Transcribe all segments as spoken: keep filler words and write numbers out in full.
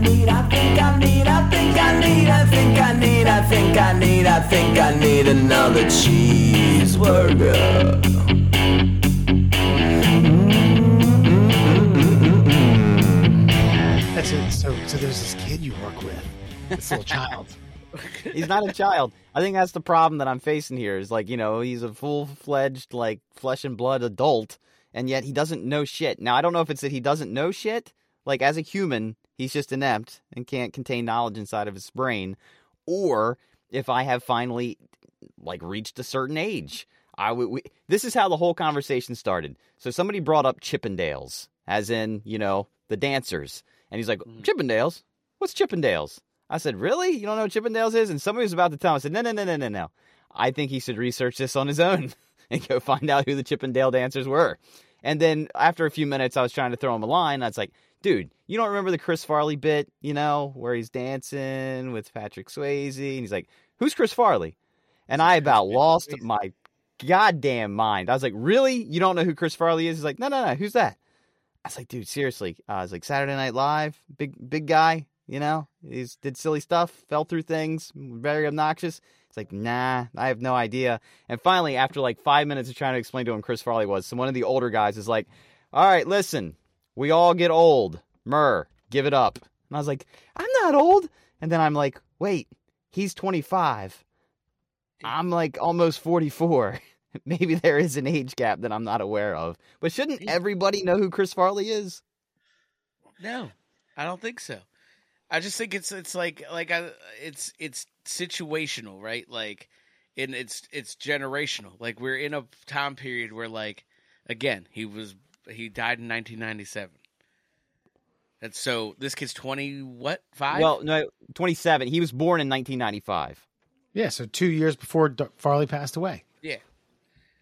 need, I think I need, I think I need, I think I need, I think I need, I think I need another cheeseburger. That's it. So, so there's this kid you work with, this little child. He's not a child. I think that's the problem that I'm facing here is, like, you know, he's a full-fledged, like, flesh and blood adult, and yet he doesn't know shit. Now, I don't know if it's that he doesn't know shit. Like, as a human, he's just inept and can't contain knowledge inside of his brain. Or if I have finally, like, reached a certain age. I would. We, this is how the whole conversation started. So somebody brought up Chippendales, as in, you know, the dancers. And he's like, Chippendales? What's Chippendales? I said, really? You don't know what Chippendales is? And somebody was about to tell him. I said, no, no, no, no, no, no. I think he should research this on his own and go find out who the Chippendale dancers were. And then after a few minutes, I was trying to throw him a line. I was like, dude, you don't remember the Chris Farley bit, you know, where he's dancing with Patrick Swayze? And he's like, who's Chris Farley? And I about lost my goddamn mind. I was like, really? You don't know who Chris Farley is? He's like, no, no, no. Who's that? I was like, dude, seriously. Uh, I was like, Saturday Night Live, big, big guy. You know, he did silly stuff, fell through things, very obnoxious. It's like, nah, I have no idea. And finally, after like five minutes of trying to explain to him Chris Farley was, so one of the older guys is like, all right, listen, we all get old. Murr, give it up. And I was like, I'm not old. And then I'm like, wait, he's twenty-five. I'm like almost forty-four. Maybe there is an age gap that I'm not aware of. But shouldn't everybody know who Chris Farley is? No, I don't think so. I just think it's it's like like I, it's it's situational, right? Like, and it's it's generational. Like, we're in a time period where, like, again, he was he died in nineteen ninety-seven, and so this kid's twenty what five? Well, no, twenty-seven. He was born in nineteen ninety-five. Yeah, so two years before Farley passed away. Yeah,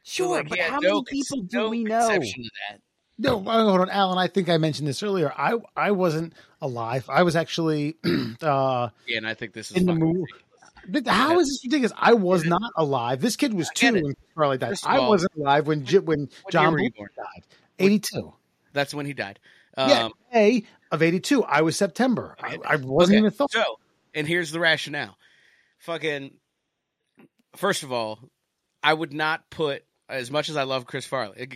sure, so like, but yeah, how no, many people do no we know? Of that. No, hold on, Alan. I think I mentioned this earlier. I I wasn't alive. I was actually. Uh, yeah, and I think this is in the movie. How yeah. is this ridiculous? I was yeah. not alive. This kid was two when Charlie died. First I all, wasn't alive when when, when John Blue died. eighty-two. That's when he died. Um, yeah, May of eighty-two. I was September. Okay. I, I wasn't okay. even thought. So, and here's the rationale. Fucking. First of all, I would not put. As much as I love Chris Farley,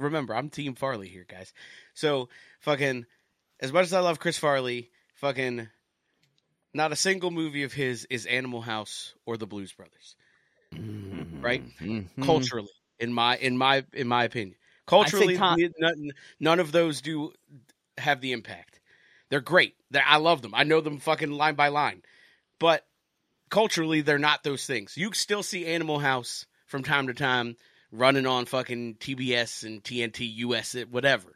remember, I'm Team Farley here, guys. So, fucking, as much as I love Chris Farley, fucking, not a single movie of his is Animal House or The Blues Brothers, mm-hmm. right? Mm-hmm. Culturally, in my in my in my opinion, culturally, Tom- none, none of those do have the impact. They're great. They're, I love them. I know them fucking line by line, but culturally, they're not those things. You still see Animal House from time to time. Running on fucking T B S and T N T, U S, whatever,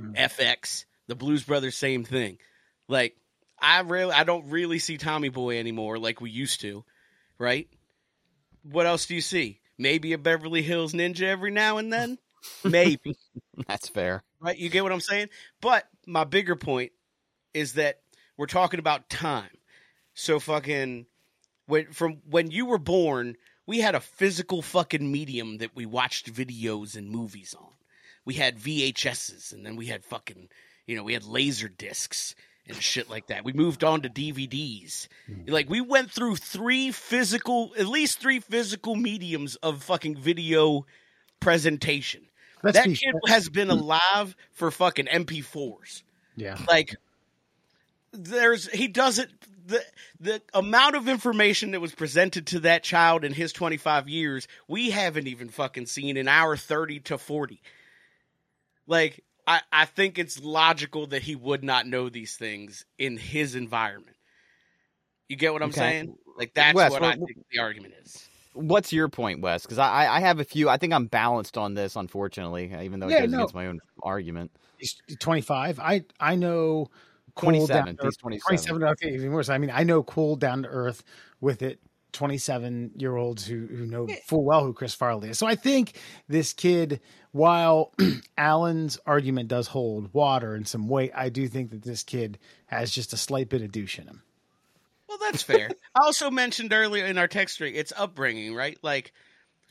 mm. F X, the Blues Brothers, same thing. Like, I really, I don't really see Tommy Boy anymore like we used to, right? What else do you see? Maybe a Beverly Hills Ninja every now and then, maybe. That's fair, right? You get what I'm saying? But my bigger point is that we're talking about time. So fucking, when from when you were born. We had a physical fucking medium that we watched videos and movies on. We had V H S's, and then we had fucking, you know, we had laser discs and shit like that. We moved on to D V Ds. Like, we went through three physical, at least three physical mediums of fucking video presentation. Let's that see. Kid has been alive for fucking M P fours. Yeah. Like, there's, he doesn't. The the amount of information that was presented to that child in his twenty-five years, we haven't even fucking seen in our thirty to forty. Like, I, I think it's logical that he would not know these things in his environment. You get what I'm okay. saying? Like, that's Wes, what well, I think the argument is. What's your point, Wes? Because I, I have a few. I think I'm balanced on this, unfortunately, even though it yeah, goes no. against my own argument. He's twenty-five. I, I know... Cool twenty-seven, he's twenty-seven. twenty-seven, okay, even worse. I mean, I know cool, down to earth, with it, twenty-seven-year-olds who, who know full well who Chris Farley is. So I think this kid, while Alan's argument does hold water in some weight, I do think that this kid has just a slight bit of douche in him. Well, that's fair. I also mentioned earlier in our text string, it's upbringing, right? Like,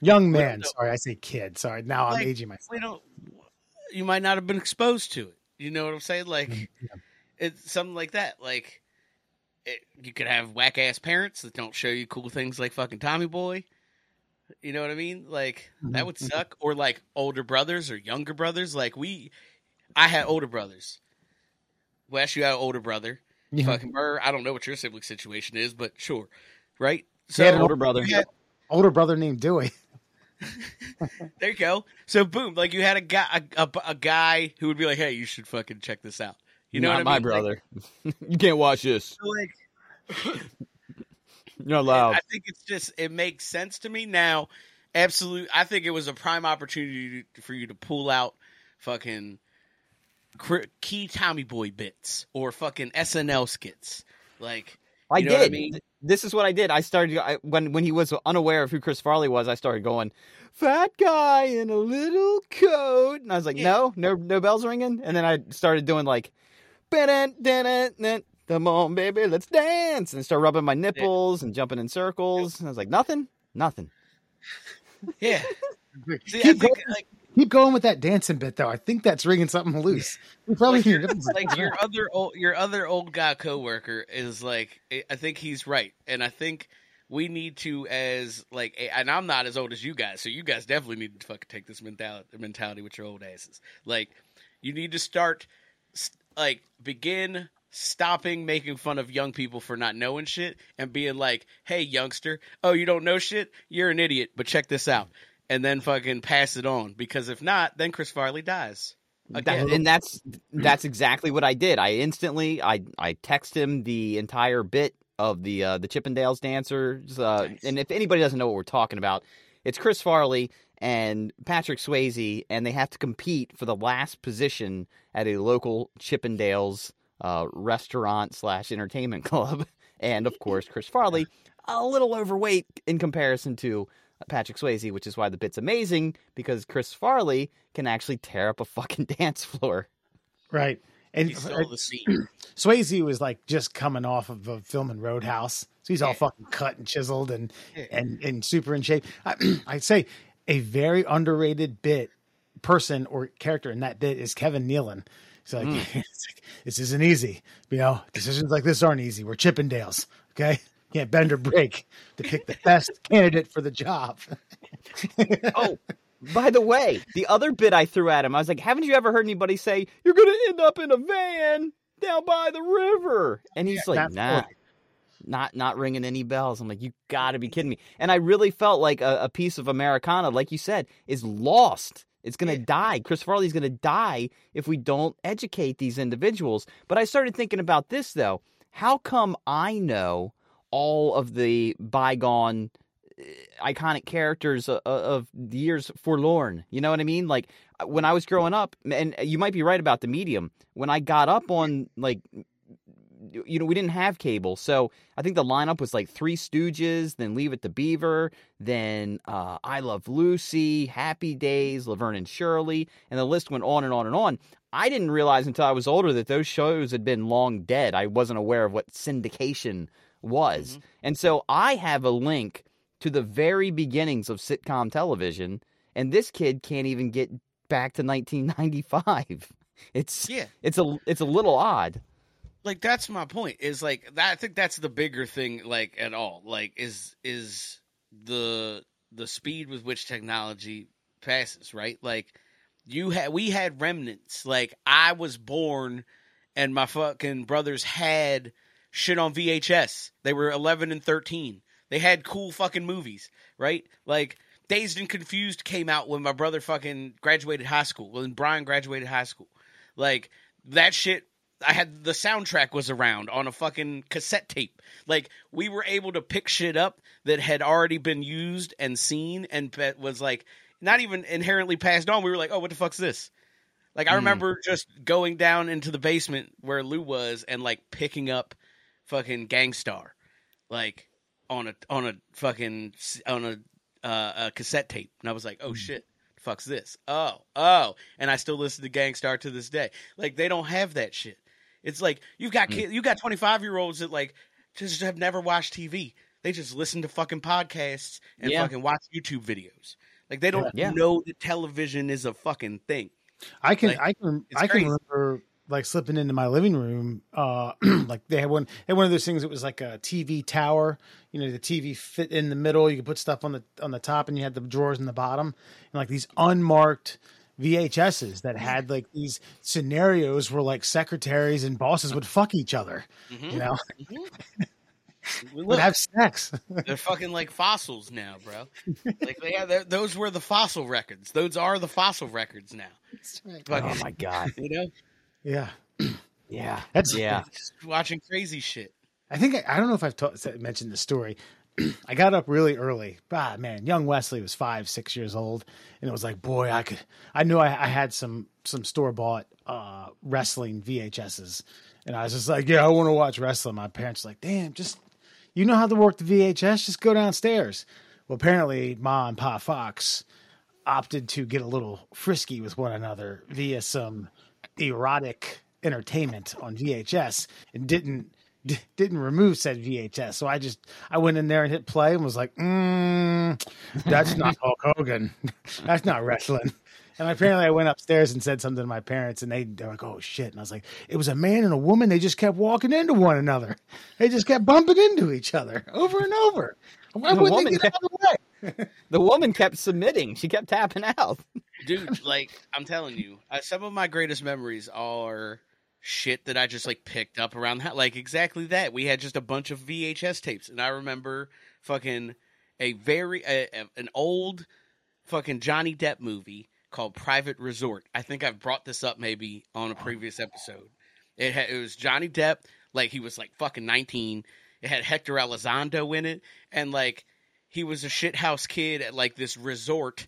young man. Sorry, I say kid. Sorry, now like, I'm aging myself. We don't. You might not have been exposed to it. You know what I'm saying? Like. Yeah. It's something like that. Like, it, you could have whack ass parents that don't show you cool things like fucking Tommy Boy. You know what I mean? Like that would suck. Or like older brothers or younger brothers. Like we, I had older brothers. Wes, you had an older brother. Yeah. Fucking Murr. I don't know what your sibling situation is, but sure, right? So he had an older brother. Had, older brother named Dewey. There you go. So boom, like you had a guy, a, a, a guy who would be like, "Hey, you should fucking check this out." You know, not what I my mean? Brother. Like, you can't watch this. Like, you're allowed. I think it's just it makes sense to me now. Absolute. I think it was a prime opportunity for you to pull out fucking key Tommy Boy bits or fucking S N L skits. Like I did. I mean? This is what I did. I started I, when when he was unaware of who Chris Farley was. I started going, "Fat guy in a little coat," and I was like, yeah. "No, no, no bells ringing." And then I started doing like, "Come on, baby, let's dance," and start rubbing my nipples yeah. and jumping in circles. And I was like, "Nothing, nothing." Yeah. See, keep, I think, going, like, keep going with that dancing bit, though. I think that's ringing something loose. You probably like, hear it's like your other old, your other old guy coworker is like. I think he's right, and I think we need to as like. And I'm not as old as you guys, so you guys definitely need to fucking take this mentality mentality with your old asses. Like, you need to start like begin. Stopping making fun of young people for not knowing shit and being like, "Hey, youngster, oh, you don't know shit? You're an idiot, but check this out." And then fucking pass it on. Because if not, then Chris Farley dies. Again. And that's that's exactly what I did. I instantly, I, I texted him the entire bit of the, uh, the Chippendales dancers. Uh, nice. And if anybody doesn't know what we're talking about, it's Chris Farley and Patrick Swayze, and they have to compete for the last position at a local Chippendales Uh, restaurant slash entertainment club, and of course Chris Farley, a little overweight in comparison to Patrick Swayze, which is why the bit's amazing, because Chris Farley can actually tear up a fucking dance floor. Right, and he stole the scene. Swayze was like just coming off of a film in Roadhouse, so he's all yeah. fucking cut and chiseled and yeah. and and super in shape. I, I'd say a very underrated bit person or character in that bit is Kevin Nealon. It's like, mm. it's like, this isn't easy. You know, decisions like this aren't easy. We're Chippendales, okay? Can't bend or break to pick the best candidate for the job. Oh, by the way, the other bit I threw at him, I was like, haven't you ever heard anybody say, "You're going to end up in a van down by the river"? And he's yeah, like, nah, funny. not not ringing any bells. I'm like, you got to be kidding me. And I really felt like a, a piece of Americana, like you said, is lost. It's going to yeah. die. Chris Farley's going to die if we don't educate these individuals. But I started thinking about this, though. How come I know all of the bygone uh, iconic characters of, of the years forlorn? You know what I mean? Like, when I was growing up, and you might be right about the medium, when I got up on, like, you know, we didn't have cable. So I think the lineup was like Three Stooges, then Leave It to Beaver, then uh, I Love Lucy, Happy Days, Laverne and Shirley, and the list went on and on and on. I didn't realize until I was older that those shows had been long dead. I wasn't aware of what syndication was. Mm-hmm. And so I have a link to the very beginnings of sitcom television, and this kid can't even get back to nineteen ninety-five. It's, yeah. it's, a, it's a little odd. Like, that's my point, is, like, that, I think that's the bigger thing, like, at all, like, is is the the speed with which technology passes, right? Like, you had, we had remnants. Like, I was born, and my fucking brothers had shit on V H S. They were eleven and thirteen. They had cool fucking movies, right? Like, Dazed and Confused came out when my brother fucking graduated high school, when Brian graduated high school. Like, that shit... I had the soundtrack was around on a fucking cassette tape. Like, we were able to pick shit up that had already been used and seen and was like not even inherently passed on. We were like, "Oh, what the fuck's this?" Like, I mm. remember just going down into the basement where Lou was and like picking up fucking Gangstar, like on a on a fucking on a, uh, a cassette tape, and I was like, "Oh shit." Fuck's this. Oh, oh. And I still listen to Gangstar to this day. Like, they don't have that shit. It's like, you've got kids, you got twenty-five year olds that like just have never watched T V. They just listen to fucking podcasts and yeah. fucking watch YouTube videos. Like, they don't yeah. know that television is a fucking thing. I can, like, I can, I can crazy. remember like slipping into my living room. Uh, like they had one, they had one of those things that was like a T V tower. You know, the T V fit in the middle. You could put stuff on the on the top, and you had the drawers in the bottom, and like these unmarked V H Ses that had like these scenarios where like secretaries and bosses would fuck each other. Mm-hmm. You know. Mm-hmm. Look, would have sex. They're fucking like fossils now, bro. Like they have, those were the fossil records. Those are the fossil records now. Right. Fucking, oh my god! You know? Yeah, yeah, that's yeah. Watching crazy shit. I think I, I don't know if I've ta- mentioned the story. I got up really early. Ah, man, young Wesley was five, six years old, and it was like, boy, I could. I knew I, I had some some store bought uh, wrestling V H Ses, and I was just like, yeah, I want to watch wrestling. My parents were like, damn, just. You know how to work the V H S? Just go downstairs. Well, apparently, Ma and Pa Fox opted to get a little frisky with one another via some erotic entertainment on V H S and didn't d- didn't remove said V H S. So I just I went in there and hit play and was like, mm, "That's not Hulk Hogan. That's not wrestling." And apparently I went upstairs and said something to my parents, and they, they were like, oh, shit. And I was like, it was a man and a woman. They just kept walking into one another. They just kept bumping into each other over and over. Why the wouldn't they get kept, out of the way? The woman kept submitting. She kept tapping out. Dude, like, I'm telling you, uh, some of my greatest memories are shit that I just, like, picked up around that. Like, exactly that. We had just a bunch of V H S tapes. And I remember fucking a very uh, – an old fucking Johnny Depp movie called Private Resort. I think I've brought this up maybe on a previous episode. It had, it was Johnny Depp, like he was like fucking nineteen. It had Hector Elizondo in it, and like he was a shithouse kid at like this resort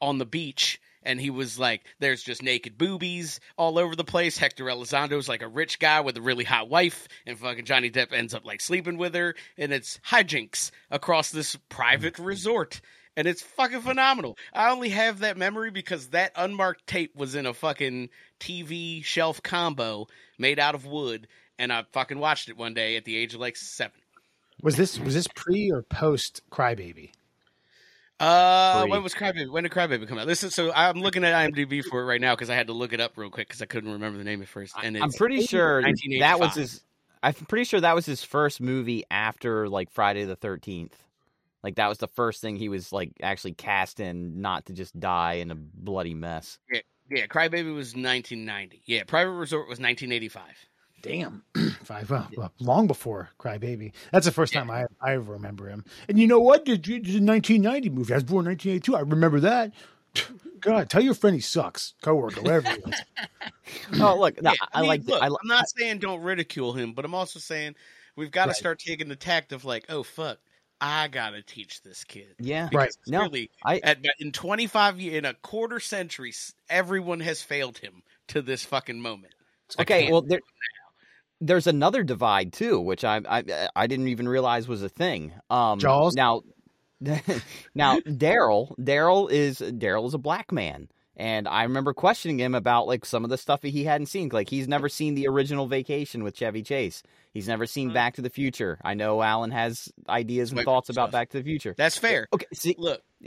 on the beach, and he was like, there's just naked boobies all over the place. Hector Elizondo's like a rich guy with a really hot wife, and fucking Johnny Depp ends up like sleeping with her, and it's hijinks across this private resort. And it's fucking phenomenal. I only have that memory because that unmarked tape was in a fucking T V shelf combo made out of wood, and I fucking watched it one day at the age of like seven. Was this was this pre or post Cry Baby? Uh, pre. When was Cry Baby? When did Cry Baby come out? Listen, so I'm looking at IMDb for it right now because I had to look it up real quick because I couldn't remember the name at first. And it's I'm pretty sure that was his. I'm pretty sure that was his first movie after like Friday the thirteenth. Like, that was the first thing he was, like, actually cast in, not to just die in a bloody mess. Yeah, yeah. Cry Baby was nineteen ninety. Yeah, Private Resort was nineteen eighty-five. Damn. Five, well, yeah. Long before Cry Baby. That's the first yeah. time I I remember him. And you know what? The, the nineteen ninety movie. I was born in nineteen eighty-two. I remember that. God, tell your friend he sucks. Coworker, whatever he is. Oh, look. No, yeah, I, I mean, like look, I, I'm not I, saying don't ridicule him, but I'm also saying we've got right. to start taking the tact of, like, oh, fuck. I gotta teach this kid. Yeah, because right. No, really, I at, in twenty-five years, in a quarter century, everyone has failed him to this fucking moment. So okay, well, there, there's another divide too, which I, I I didn't even realize was a thing. Um, Jaws. Now, now Daryl Daryl is Daryl is a black man, and I remember questioning him about like some of the stuff he hadn't seen. Like he's never seen the original Vacation with Chevy Chase. He's never seen Back to the Future. I know Alan has ideas and Wait, thoughts about Back to the Future. That's fair. Okay, see, look, you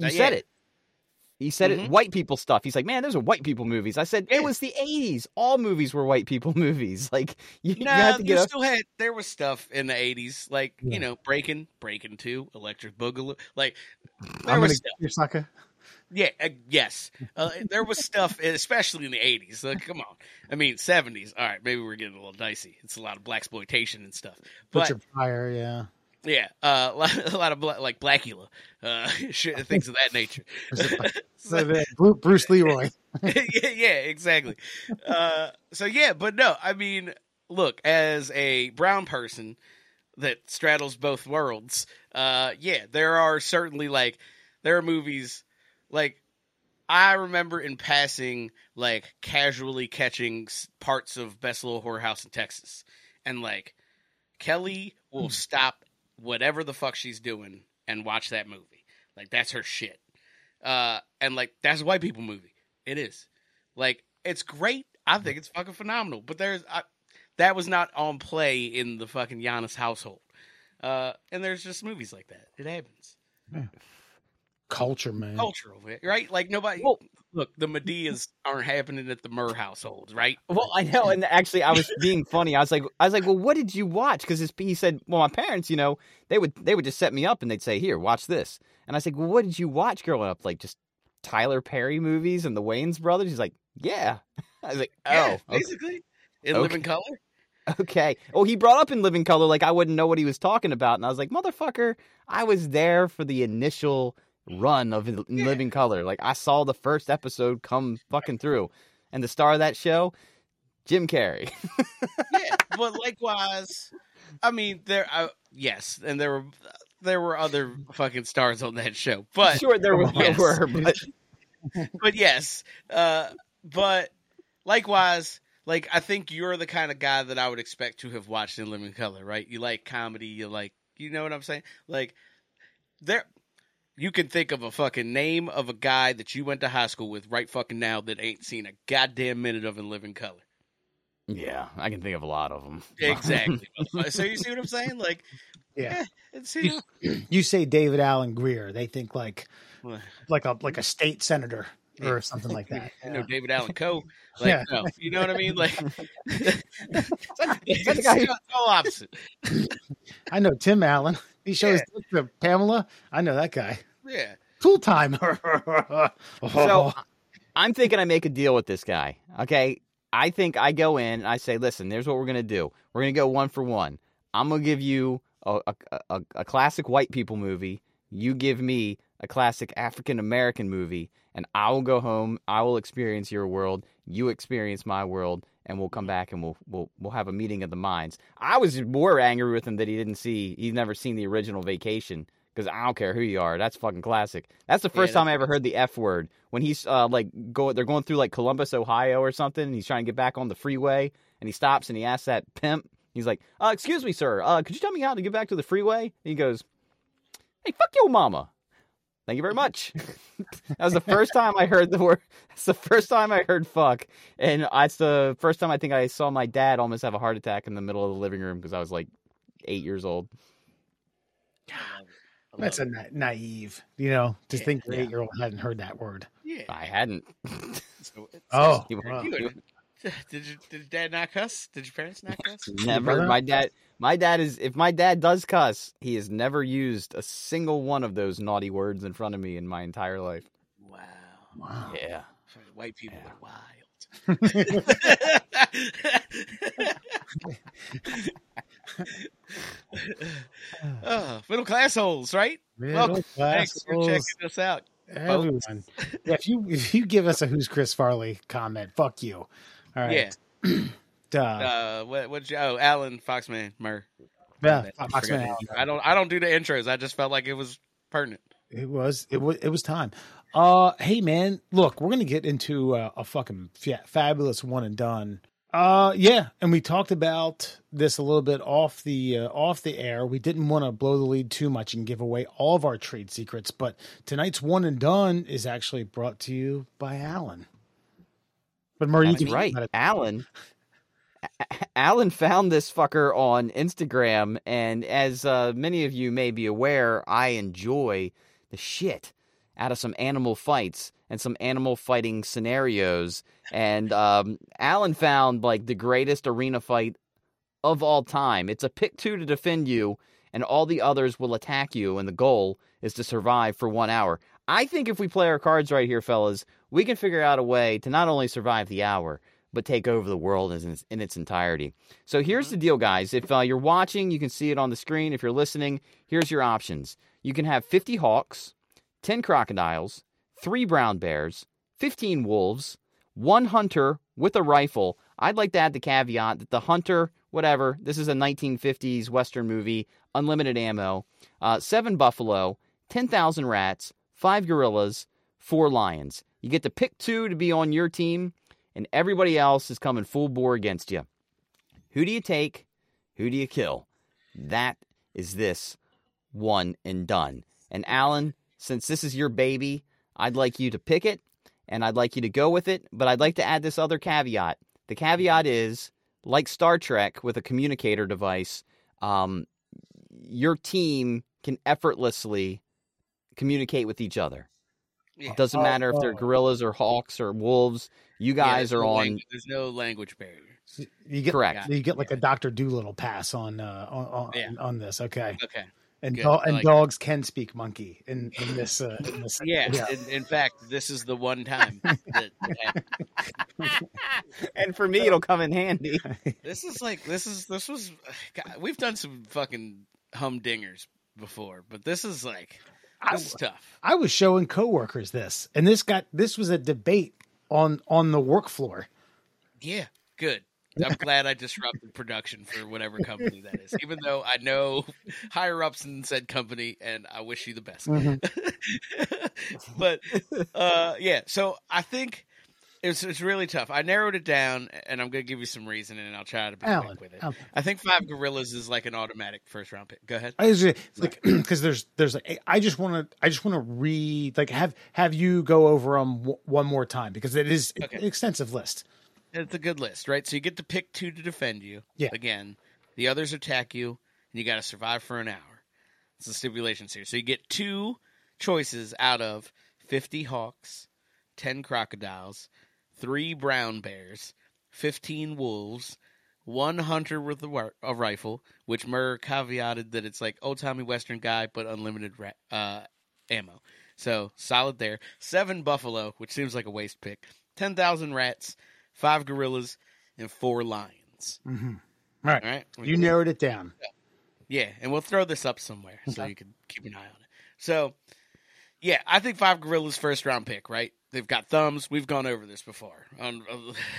said yet. it. He said mm-hmm. it. White people stuff. He's like, man, those are white people movies. I said yeah. It was the eighties. All movies were white people movies. Like you, nah, you have to get up. Still had there was stuff in the eighties, like yeah. you know, Breaking, Breaking Two, Electric Boogaloo. Like there I'm was stuff. Your sucker. Yeah. Uh, yes. Uh, there was stuff, especially in the eighties. Like, come on. I mean, seventies. All right. Maybe we're getting a little dicey. It's a lot of blaxploitation and stuff. But Richard Pryor, yeah. Yeah. Uh, a, lot, a lot of bla- like Blackula, uh, shit, things of that nature. So, Bruce Leroy. yeah, yeah, exactly. Uh, so, yeah. But no, I mean, look, as a brown person that straddles both worlds, uh, yeah, there are certainly like, there are movies. Like, I remember in passing, like, casually catching parts of Best Little Whorehouse in Texas. And, like, Kelly will stop whatever the fuck she's doing and watch that movie. Like, that's her shit. Uh, and, like, that's a white people movie. It is. Like, it's great. I think it's fucking phenomenal. But there's I, that was not on play in the fucking Giannis household. Uh, and there's just movies like that. It happens. Yeah. Culture, man. Cultural, right? Like nobody. Well, Look, the Medias aren't happening at the Murr households, right? Well, I know, and actually, I was being funny. I was like, I was like, well, what did you watch? Because he said, well, my parents, you know, they would they would just set me up and they'd say, here, watch this. And I was like, well, what did you watch growing up? Like just Tyler Perry movies and the Wayans Brothers. He's like, yeah. I was like, oh, yeah, basically, okay. In okay. Living Color. Okay. Oh, he brought up In Living Color, like I wouldn't know what he was talking about, and I was like, motherfucker, I was there for the initial run of In yeah. Living Color. Like, I saw the first episode come fucking through, and the star of that show, Jim Carrey. Yeah, but likewise, I mean, there, uh, yes, and there were there were other fucking stars on that show, but sure, there were, yes. were but... but yes, uh, but likewise. Like, I think you're the kind of guy that I would expect to have watched In Living Color, right? You like comedy, you like, you know what I'm saying? Like, there, you can think of a fucking name of a guy that you went to high school with right fucking now that ain't seen a goddamn minute of In Living Color. Yeah, I can think of a lot of them. Exactly. So you see what I'm saying? Like, yeah, eh, it's, you know. You say David Allen Greer, they think like, like a like a state senator. Or something like that. You know, yeah. David Allen Coe. Like, yeah. No, you know what I mean? Like, it's guy who... opposite. I know Tim Allen. He shows yeah. to Pamela. I know that guy. Yeah. Cool time. So I'm thinking I make a deal with this guy. Okay. I think I go in and I say, listen, here's what we're going to do. We're going to go one for one. I'm going to give you a, a, a, a classic white people movie. You give me a classic African American movie, and I will go home. I will experience your world. You experience my world, and we'll come back and we'll we'll we'll have a meeting of the minds. I was more angry with him that he didn't see, he's never seen the original Vacation, because I don't care who you are, that's fucking classic. That's the first yeah, time I ever heard the F word when he's uh, like go they're going through like Columbus, Ohio, or something, and he's trying to get back on the freeway, and he stops and he asks that pimp. He's like, uh, "Excuse me, sir, uh, could you tell me how to get back to the freeway?" And he goes, "Hey, fuck your mama." Thank you very much. That was the first time I heard the word. That's the first time I heard fuck. And that's the first time I think I saw my dad almost have a heart attack in the middle of the living room because I was like eight years old. That's a na- naive, you know, to yeah, think an yeah. eight-year-old hadn't heard that word. Yeah. I hadn't. So oh. You wow. you did, you, did your dad not cuss? Did your parents not cuss? Never. My dad... My dad is, if my dad does cuss, he has never used a single one of those naughty words in front of me in my entire life. Wow. Wow. Yeah. White people yeah. are wild. Oh, middle class holes, right? Middle Welcome. Class Thanks holes. For checking us out. Everyone. Yeah, if you if you give us a Who's Chris Farley comment, fuck you. All right. Yeah. Uh, uh, what? What? Oh, Alan Foxman, Murr. Yeah, I, Foxman, I don't. I don't do the intros. I just felt like it was pertinent. It was. It was. It was time. Uh, hey man, look, we're gonna get into uh, a fucking f- fabulous one and done. Uh, yeah, and we talked about this a little bit off the uh, off the air. We didn't want to blow the lead too much and give away all of our trade secrets, but tonight's one and done is actually brought to you by Alan. But Murr, you can right, Alan. Alan found this fucker on Instagram, and as uh, many of you may be aware, I enjoy the shit out of some animal fights and some animal fighting scenarios, and um, Alan found, like, the greatest arena fight of all time. It's a pick two to defend you, and all the others will attack you, and the goal is to survive for one hour. I think if we play our cards right here, fellas, we can figure out a way to not only survive the hour, but take over the world in its entirety. So here's the deal, guys. If uh, you're watching, you can see it on the screen. If you're listening, here's your options. You can have fifty hawks, ten crocodiles, three brown bears, fifteen wolves, one hunter with a rifle. I'd like to add the caveat that the hunter, whatever, this is a nineteen fifties Western movie, unlimited ammo, uh, seven buffalo, ten thousand rats, five gorillas, four lions. You get to pick two to be on your team, and everybody else is coming full bore against you. Who do you take? Who do you kill? That is this one and done. And Alan, since this is your baby, I'd like you to pick it, and I'd like you to go with it, but I'd like to add this other caveat. The caveat is, like Star Trek with a communicator device, um, your team can effortlessly communicate with each other. Yeah. It doesn't matter if they're gorillas or hawks or wolves. You guys yeah, are no on. Language. There's no language barrier. You get, Correct. You get like yeah. a Doctor Doolittle pass on uh, on on, yeah. on this. Okay. Okay. And, do- and like dogs it. can speak monkey in, in this. Uh, in this yeah. yeah. In, in fact, this is the one time. That, that and for me, it'll come in handy. This is like this is this was. God, we've done some fucking humdingers before, but this is like. This I, tough. I was showing coworkers this, and this got this was a debate on on the work floor. Yeah, good. I'm glad I disrupted production for whatever company that is, even though I know higher ups in said company, and I wish you the best. Mm-hmm. But uh, yeah, so I think it's it's really tough. I narrowed it down, and I'm going to give you some reasoning, and I'll try to be Alan, quick with it. Alan. I think five gorillas is like an automatic first round pick. Go ahead. I was just, like because there's there's like I just want to I just want to read like have have you go over them w- one more time because it is okay. an extensive list. It's a good list, right? So you get to pick two to defend you. Yeah. Again, the others attack you, and you got to survive for an hour. It's the stipulations here. So you get two choices out of fifty hawks, ten crocodiles, three brown bears, fifteen wolves, one hunter with a, a rifle, which Murr caveated that it's like old-timey Western guy, but unlimited ra- uh, ammo. So solid there. Seven buffalo, which seems like a waste pick. ten thousand rats. Five gorillas and four lions. Mm-hmm. All right. All right. You narrowed it down. Yeah. And we'll throw this up somewhere okay. so you can keep an eye on it. So, yeah, I think five gorillas first round pick, right? They've got thumbs. We've gone over this before. Um,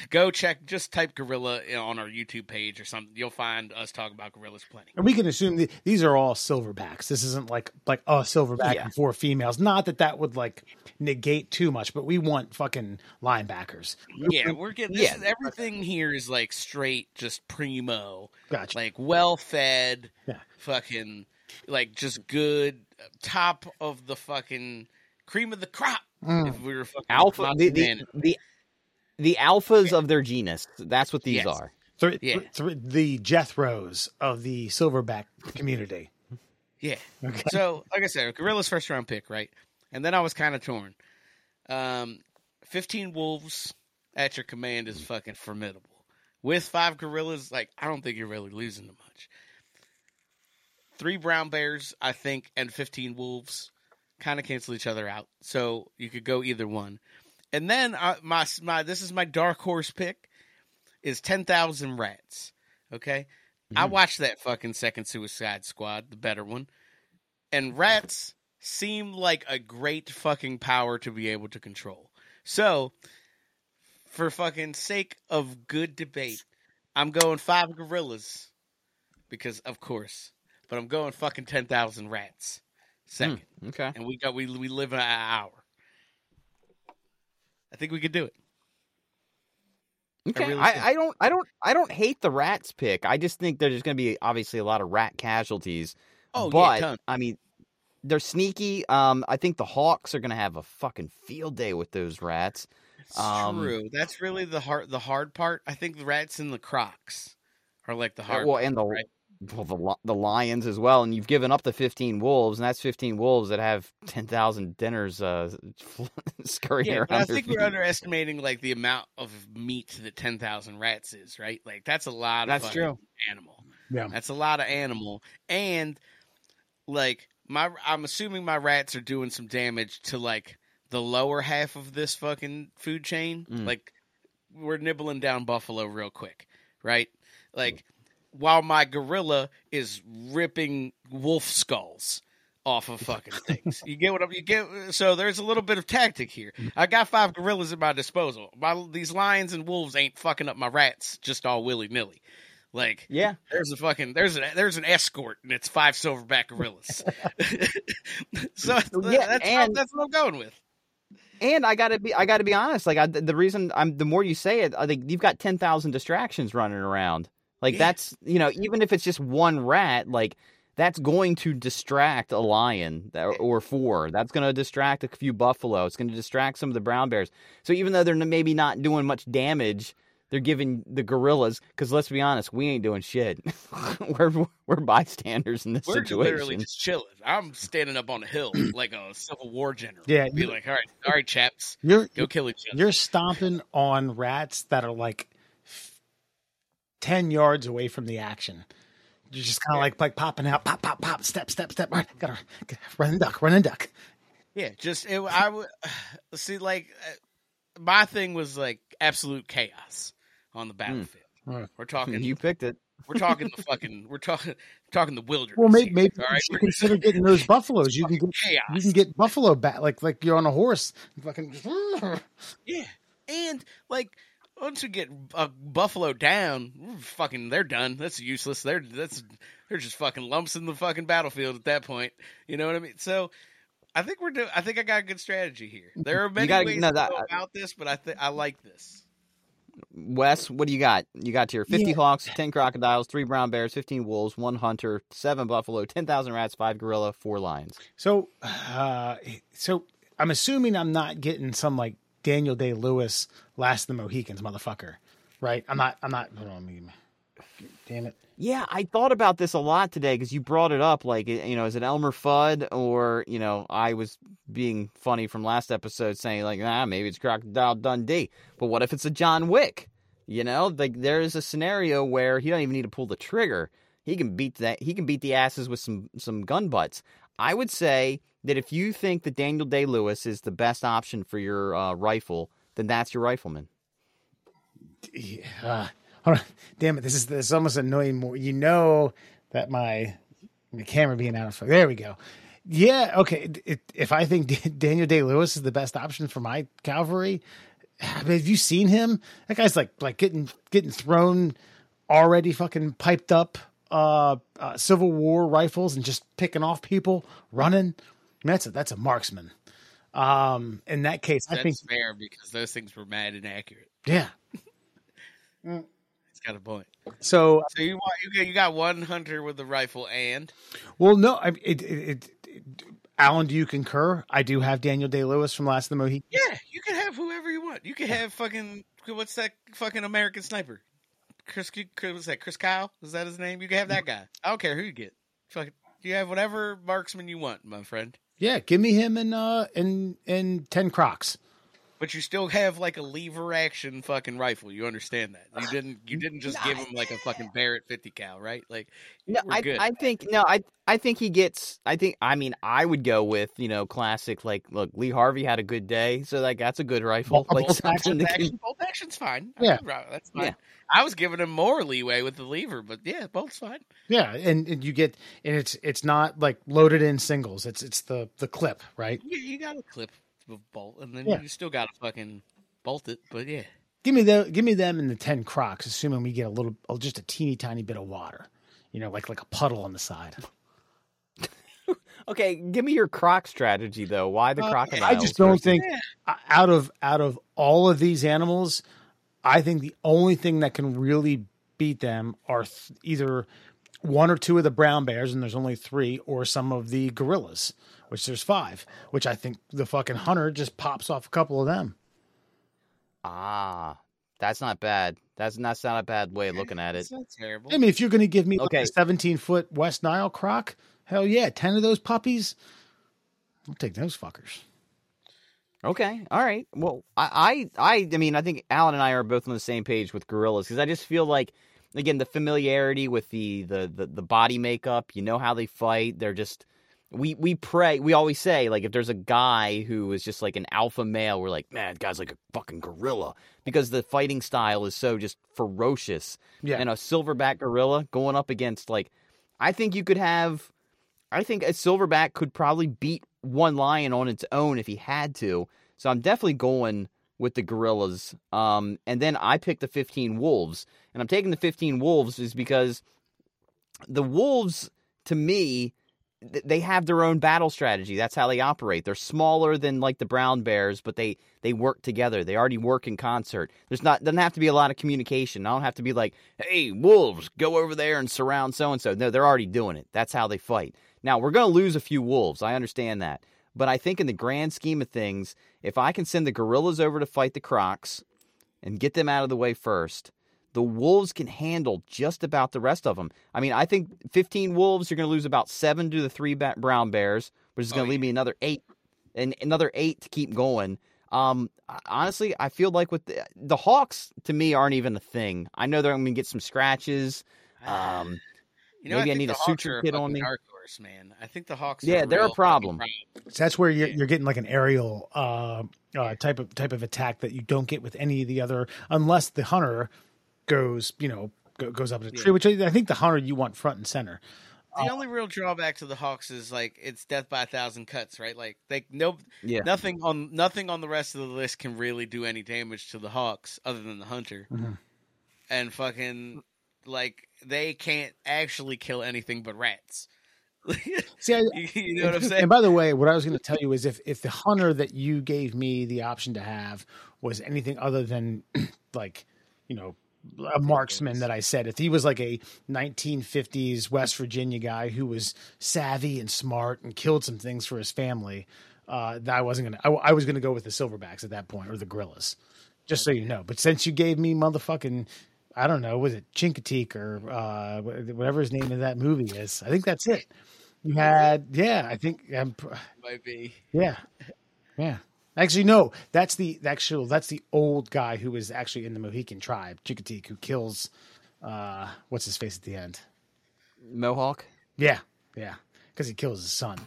go check. Just type gorilla on our YouTube page or something. You'll find us talking about gorillas plenty. And we can assume that these are all silverbacks. This isn't like, like a silverback yeah. and four females. Not that that would, like, negate too much, but we want fucking linebackers. Yeah, we're getting yeah. – everything here is, like, straight, just primo. Gotcha. Like, well-fed, yeah. fucking, like, just good, top of the fucking cream of the crop. If we were fucking alpha, the, the, the, the alphas yeah. of their genus. That's what these yes. are. Th- yeah. th- th- the Jethros of the silverback community. Yeah. Okay. So, like I said, gorilla's first round pick, right? And then I was kind of torn. Um, fifteen wolves at your command is fucking formidable. With five gorillas, like, I don't think you're really losing them much. Three brown bears, I think, and fifteen wolves. Kind of cancel each other out, so you could go either one. And then I, my my this is my dark horse pick is ten thousand rats. Okay, mm-hmm. I watched that fucking second Suicide Squad, the better one, and rats seem like a great fucking power to be able to control. So, for fucking sake of good debate, I'm going five gorillas because of course, but I'm going fucking ten thousand rats. Second, mm, okay, and we got we we live an hour. I think we could do it. Okay, I, really I, I don't I don't I don't hate the rats pick. I just think there's going to be obviously a lot of rat casualties. Oh, but yeah, I mean, they're sneaky. Um, I think the hawks are going to have a fucking field day with those rats. That's um, true. That's really the hard the hard part. I think the rats and the crocs are like the hard. Well, part, and the. Right? Well, the the lions as well, and you've given up the fifteen wolves, and that's fifteen wolves that have ten thousand dinners uh, scurrying yeah, around. But I think feet. We're underestimating like the amount of meat that ten thousand rats is, right? Like that's a lot. That's of true. Animal. Yeah, that's a lot of animal, and like my, I'm assuming my rats are doing some damage to like the lower half of this fucking food chain. Mm. Like we're nibbling down buffalo real quick, right? Like. While my gorilla is ripping wolf skulls off of fucking things. You get what I'm, you get? So there's a little bit of tactic here. I got five gorillas at my disposal. My, these lions and wolves ain't fucking up my rats just all willy nilly. Like, yeah, there's a fucking, there's a, there's an escort and it's five silverback gorillas. So yeah, that's, and- that's what I'm going with. And I gotta be, I gotta be honest. Like I, the reason I'm, the more you say it, I think you've got ten thousand distractions running around. Like yeah. that's, you know, even if it's just one rat, like that's going to distract a lion or, or four. That's going to distract a few buffalo. It's going to distract some of the brown bears. So even though they're maybe not doing much damage, they're giving the gorillas, because let's be honest, we ain't doing shit. we're we're bystanders in this we're situation. We're literally just chilling. I'm standing up on a hill like a Civil War general. Yeah, be like, all right, all right, chaps, you're, go kill each other. You're stomping on rats that are like ten yards away from the action. You're just kind of like like popping out, pop, pop, pop, step, step, step. All right, gotta run and duck, run and duck. Yeah, just it, I would see like my thing was like absolute chaos on the battlefield. Mm. We're talking. You picked it. We're talking the fucking. We're talking talking the wilderness. Well, maybe, maybe right? you consider getting those buffaloes. You can get chaos. You can get buffalo bat like like you're on a horse. Fucking yeah, and like. Once we get a buffalo down, fucking, they're done. That's useless. They're that's they're just fucking lumps in the fucking battlefield at that point. You know what I mean? So, I think we're doing. I think I got a good strategy here. There are many gotta, ways no, that, to go about this, but I think I like this. Wes, what do you got? You got to your fifty yeah. hawks, ten crocodiles, three brown bears, fifteen wolves, one hunter, seven buffalo, ten thousand rats, five gorilla, four lions. So, uh, so I'm assuming I'm not getting some like. Daniel Day-Lewis, Last of the Mohicans, motherfucker, right? I'm not, I'm not, hold on, me. Damn it. Yeah, I thought about this a lot today because you brought it up, like, you know, is it Elmer Fudd or, you know, I was being funny from last episode saying, like, ah, maybe it's Crocodile Dundee, but what if it's a John Wick? You know, like, there is a scenario where he don't even need to pull the trigger. He can beat that, he can beat the asses with some, some gun butts. I would say that if you think that Daniel Day-Lewis is the best option for your uh, rifle, then that's your rifleman. Yeah. Uh, hold on. Damn it. This is, this is almost annoying more. You know that my, my camera being out of focus. There we go. Yeah. Okay. It, it, if I think Daniel Day-Lewis is the best option for my cavalry, I mean, have you seen him? That guy's like, like getting, getting thrown already fucking piped up. Uh, uh, Civil War rifles and just picking off people, running. That's a, that's a marksman. Um, in that case, that's I think fair because those things were mad inaccurate. Yeah, it's got a point. So, so you want, you got, you got one hunter with a rifle and well, no, I, it, it, it, it, Alan, do you concur? I do have Daniel Day-Lewis from Last of the Mohicans. Yeah, you can have whoever you want. You can have fucking what's that fucking American Sniper. Chris, was that Chris Kyle? Is that his name? You can have that guy. I don't care who you get. Fuck, you have whatever marksman you want, my friend. Yeah, give me him and uh and and ten crocs. But you still have like a lever action fucking rifle. You understand that? You didn't. You didn't just give him like a fucking Barrett fifty cal, right? Like, no, we're I, good. I think no. I I think he gets. I think. I mean, I would go with you know classic. Like, look, Lee Harvey had a good day, so like that's a good rifle. Both, like, both, action, action, both action's fine. Yeah, I mean, that's fine. Yeah. I was giving him more leeway with the lever, but yeah, both's fine. Yeah, and, and you get and it's it's not like loaded in singles. It's it's the the clip, right? Yeah, you got a clip. Bolt and then yeah. you still gotta fucking bolt it, but yeah. Give me the give me them and the ten crocs, assuming we get a little, oh, just a teeny tiny bit of water, you know, like like a puddle on the side. Okay, give me your croc strategy though. Why the uh, crocodiles? I just don't think yeah. out of out of all of these animals, I think the only thing that can really beat them are th- either one or two of the brown bears, and there's only three, or some of the gorillas. Which there's five, which I think the fucking hunter just pops off a couple of them. Ah, that's not bad. That's not, that's not a bad way of looking at it. It's not terrible. I mean, if you're going to give me okay. like a seventeen-foot West Nile croc, hell yeah, ten of those puppies, I'll take those fuckers. Okay, all right. Well, I, I, I mean, I think Alan and I are both on the same page with gorillas because I just feel like, again, the familiarity with the the the, the body makeup, you know how they fight, they're just... We we pray, we always say, like, if there's a guy who is just like an alpha male, we're like, man, that guy's like a fucking gorilla. Because the fighting style is so just ferocious. Yeah. And a silverback gorilla going up against, like, I think you could have, I think a silverback could probably beat one lion on its own if he had to. So I'm definitely going with the gorillas. Um, and then I picked the fifteen wolves. And I'm taking the fifteen wolves is because the wolves, to me... They have their own battle strategy. That's how they operate. They're smaller than like the brown bears, but they, they work together. They already work in concert. There's not doesn't have to be a lot of communication. I don't have to be like, hey, wolves, go over there and surround so-and-so. No, they're already doing it. That's how they fight. Now, we're going to lose a few wolves. I understand that. But I think in the grand scheme of things, if I can send the gorillas over to fight the crocs and get them out of the way first, the Wolves can handle just about the rest of them. I mean, I think fifteen Wolves, you're going to lose about seven to the three Brown Bears, which is going to oh, yeah. leave me another eight, and another eight to keep going. Um, honestly, I feel like with the, the Hawks, to me, aren't even a thing. I know they're going to get some scratches. Um, you know, maybe I, I need a suture kit on me. Dark horse, man. I think the Hawks. Yeah, are they're a problem. problem. So that's where you're, you're getting like an aerial uh, uh, type of type of attack that you don't get with any of the other, unless the Hunter goes, you know, go, goes up to the tree, yeah. which I think the Hunter you want front and center. The uh, only real drawback to the Hawks is like it's death by a thousand cuts, right? Like like no, yeah. nothing on nothing on the rest of the list can really do any damage to the Hawks other than the Hunter, mm-hmm. and fucking like they can't actually kill anything but rats. See, I, you know what I'm saying? And by the way, what I was going to tell you is if if the Hunter that you gave me the option to have was anything other than like, you know, a marksman that I said, if he was like a nineteen fifties West Virginia guy who was savvy and smart and killed some things for his family, uh, that I wasn't going to, I, I was going to go with the Silverbacks at that point or the Gorillas, just so you know. But since you gave me motherfucking, I don't know, was it Chincoteague or uh, whatever his name in that movie is, I think that's it. You had, yeah, I think um, might be. Yeah. Yeah. Actually, no, that's the actual, that's the old guy who was actually in the Mohican tribe, Chincoteague, who kills, uh, what's his face at the end? Mohawk? Yeah, yeah, because he kills his son.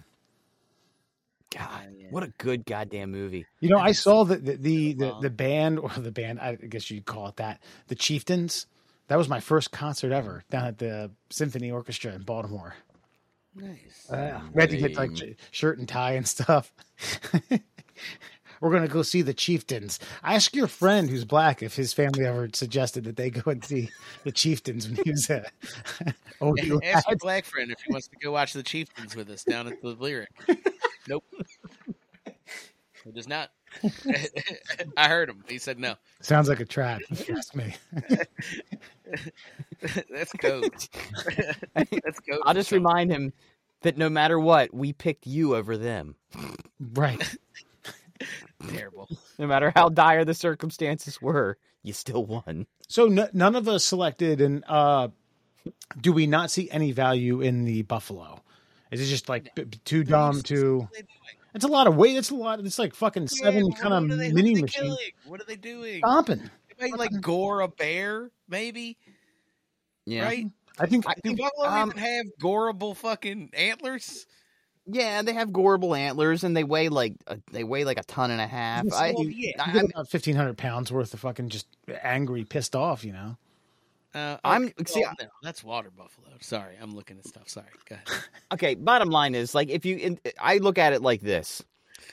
God, yeah. What a good goddamn movie. You know, I saw the the, the, the, the band, or the band, I guess you'd call it that, the Chieftains. That was my first concert ever down at the Symphony Orchestra in Baltimore. Nice. Uh, we had to get like shirt and tie and stuff. We're going to go see the Chieftains. Ask your friend who's black if his family ever suggested that they go and see the Chieftains when he was a oh, yeah, you ask your black friend if he wants to go watch the Chieftains with us down at the Lyric. Nope. He does not. I heard him. He said no. Sounds like a trap. Trust me. That's code. That's code. I'll just remind him that no matter what, we picked you over them. Right. Terrible. No matter how dire the circumstances were, you still won. So n- none of us selected, and uh, do we not see any value in the Buffalo? Is it just like b- b- too dumb to? It's a lot of weight. It's a lot. It's like fucking seven yeah, kind of they, mini machine. What are they doing? Stomping. They might like gore a bear, maybe. Yeah, right. I think. I think do Buffalo um, even have goreable fucking antlers? Yeah, they have goreable antlers, and they weigh like uh, they weigh like a ton and a half. Yes, I, well, yeah. I, I about fifteen hundred pounds worth of fucking just angry, pissed off. You know, uh, I'm okay, see well, I, no, that's water buffalo. Sorry, I'm looking at stuff. Sorry, go ahead. Okay, bottom line is like if you, in, I look at it like this,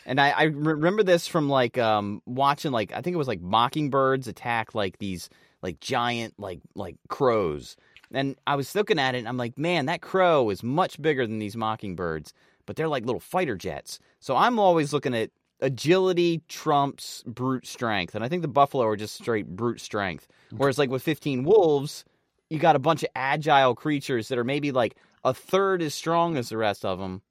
and I, I remember this from like um, watching like I think it was like mockingbirds attack like these like giant like like crows, and I was looking at it, and I'm like, man, that crow is much bigger than these mockingbirds. But they're like little fighter jets. So I'm always looking at agility trumps brute strength. And I think the Buffalo are just straight brute strength. Whereas like with fifteen Wolves, you got a bunch of agile creatures that are maybe like a third as strong as the rest of them.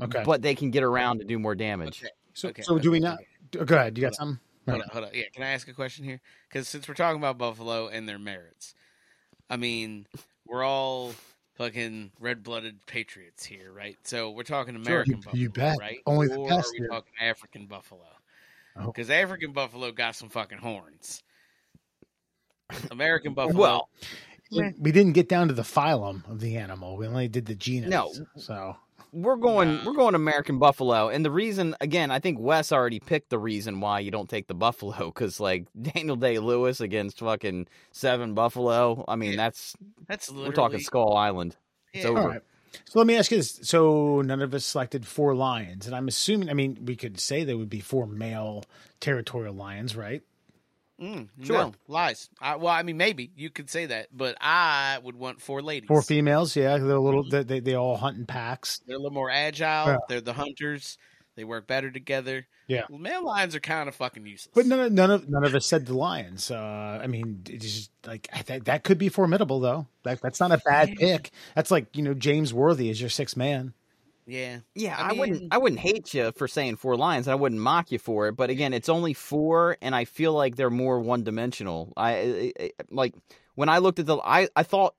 Okay. But they can get around to do more damage. Okay. So, okay. so okay. do we not – go ahead. You got something? Hold on. Hold on. Yeah, can I ask a question here? Because since we're talking about Buffalo and their merits, I mean, we're all – fucking red-blooded patriots here, right? So we're talking American sure, you, buffalo, you bet. Right? Only or the best are we here. Talking African buffalo? Because oh. African buffalo got some fucking horns. American buffalo. Well, yeah. we didn't get down to the phylum of the animal. We only did the genus. No, so we're going. No. We're going American buffalo, and the reason, again, I think Wes already picked the reason why you don't take the buffalo, because like Daniel Day-Lewis against fucking seven buffalo. I mean, yeah. that's that's literally... we're talking Skull Island. Yeah. It's over. All right. So let me ask you this: so none of us selected four lions, and I'm assuming. I mean, we could say there would be four male territorial lions, right? Mm, sure. No, lies. I, well, I mean, maybe you could say that, but I would want four ladies, four females. Yeah, they're a little. They they, they all hunt in packs. They're a little more agile. Yeah. They're the hunters. They work better together. Yeah, well, male lions are kind of fucking useless. But none of none of none of us said the lions. Uh, I mean, it's just like that. That could be formidable, though. That that's not a bad pick. That's like, you know, James Worthy is your sixth man. Yeah. Yeah, I, I mean, wouldn't I wouldn't hate you for saying four lines. I wouldn't mock you for it, but again, it's only four and I feel like they're more one-dimensional. I, I like when I looked at the I, I thought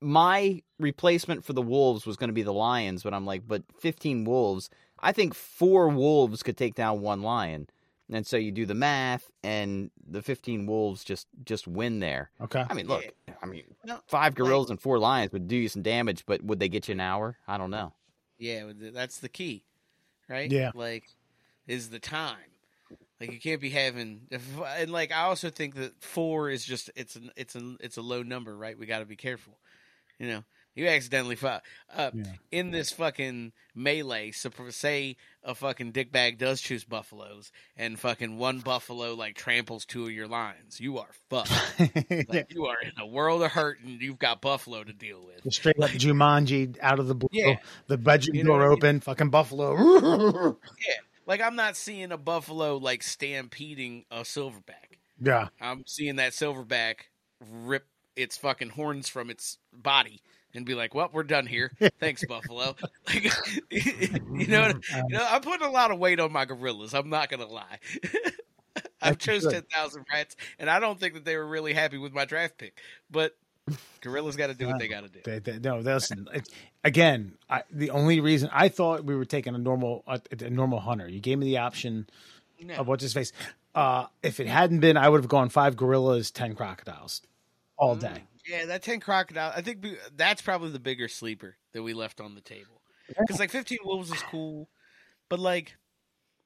my replacement for the Wolves was going to be the Lions, but I'm like, but fifteen wolves. I think four wolves could take down one lion. And so you do the math and the fifteen wolves just, just win there. Okay. I mean, look, I mean, no, five gorillas like, and four lions would do you some damage, but would they get you an hour? I don't know. Yeah, that's the key, right? Yeah. Like, is the time. Like, you can't be having – and, like, I also think that four is just – it's an, it's a, it's a low number, right? We got to be careful. You know, you accidentally – up uh, yeah. in this fucking melee, so say a fucking dickbag does choose buffaloes and fucking one buffalo, like, tramples two of your lions. You are fucked. Like, yeah. You are in a world of hurt, and you've got buffalo to deal with. You're straight up like, Jumanji out of the blue. Yeah. The bedroom you know door open, I mean? Fucking buffalo. Yeah. Like, I'm not seeing a buffalo, like, stampeding a silverback. Yeah. I'm seeing that silverback rip its fucking horns from its body and be like, well, we're done here. Thanks, buffalo. Like, you know, um, you know, I'm putting a lot of weight on my gorillas. I'm not going to lie. I've chose ten thousand rats, and I don't think that they were really happy with my draft pick. But gorillas got to do what they got to do. They, they, no, listen. It's, again, I, the only reason I thought we were taking a normal a, a normal hunter. You gave me the option no. of what's his face. Uh, if it hadn't been, I would have gone five gorillas, ten crocodiles, all day. Mm, yeah, that ten crocodiles. I think we, that's probably the bigger sleeper that we left on the table. Because like fifteen wolves is cool, but like,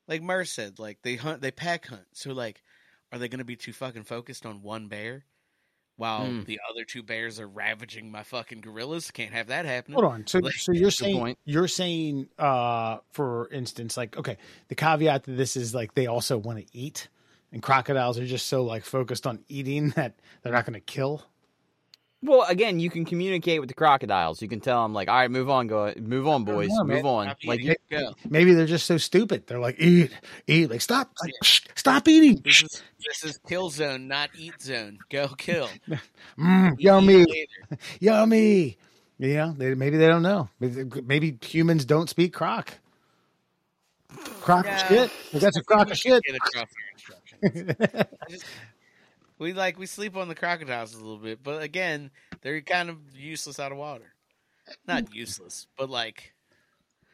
like Murr said, like they hunt, they pack hunt. So like, are they going to be too fucking focused on one bear? While mm. the other two bears are ravaging my fucking gorillas, can't have that happen. Hold on, so like, so you're saying point. you're saying, uh, for instance, like okay, the caveat to this is like they also want to eat, and crocodiles are just so like focused on eating that they're not going to kill. Well, again, you can communicate with the crocodiles. You can tell them like, all right, move on, go, move on, boys, know, move man. on. Stop like maybe, go. maybe they're just so stupid. They're like eat, eat, like stop, like, yeah. shh, stop eating. This is, this is kill zone, not eat zone. Go kill. mm, yummy, yummy. Yeah, they, maybe they don't know. Maybe, maybe humans don't speak croc. Croc yeah. shit. That's a croc of shit. We like we sleep on the crocodiles a little bit, but again, they're kind of useless out of water. Not useless, but like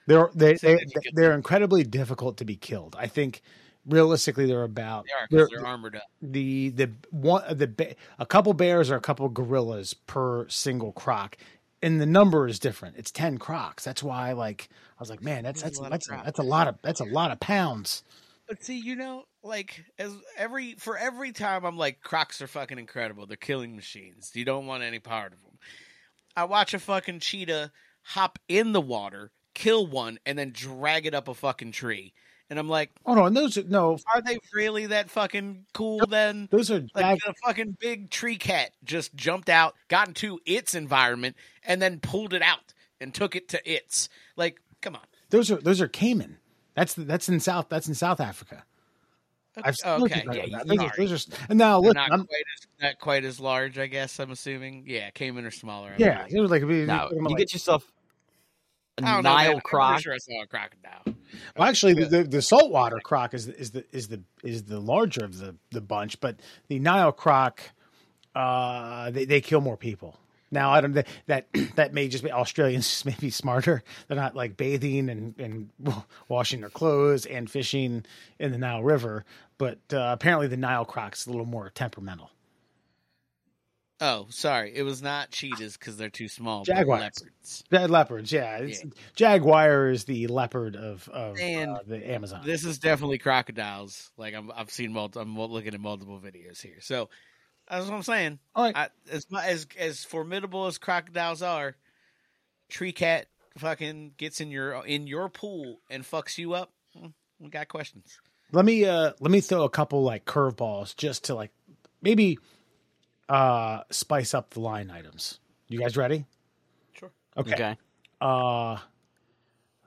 they're they, they, they they're incredibly difficult to be killed. I think realistically, they're about they are, they're, they're armored up. The the one the a couple bears or a couple gorillas per single croc, and the number is different. It's ten crocs. That's why like I was like, man, that's that's that's that's a, that's a lot of that's a lot of pounds. But see, you know, like as every for every time I'm like, crocs are fucking incredible. They're killing machines. You don't want any part of them. I watch a fucking cheetah hop in the water, kill one, and then drag it up a fucking tree. And I'm like, oh no, and those are, no, are they really that fucking cool? Then those are like a fucking big tree cat just jumped out, got into its environment, and then pulled it out and took it to its. Like, come on, those are those are caiman. That's that's in South that's in South Africa. I've okay, yeah, that. Those are, those are, and now look, not quite, as, not quite as large, I guess. I'm assuming, yeah, caiman are smaller. I yeah, mean. It was like, no, like you like, get yourself a Nile know, croc. I'm sure I saw a crocodile. Well, okay, actually, good. the the saltwater croc is is the is the is the larger of the, the bunch, but the Nile croc, uh, they they kill more people. Now I don't that that may just be Australians just may be smarter. They're not like bathing and, and washing their clothes and fishing in the Nile River, but uh, apparently the Nile croc's a little more temperamental. Oh, sorry, it was not cheetahs because they're too small. Jaguars, leopards, dead leopards, yeah. It's, yeah. Jaguar is the leopard of, of and uh, the Amazon. This is definitely crocodiles. Like I'm, I've seen multiple. I'm looking at multiple videos here, so. That's what I'm saying. All right. I, as, as as formidable as crocodiles are, tree cat fucking gets in your in your pool and fucks you up. We got questions. Let me uh let me throw a couple like curveballs just to like maybe uh spice up the line items. You guys ready? Sure. Okay. okay. Uh,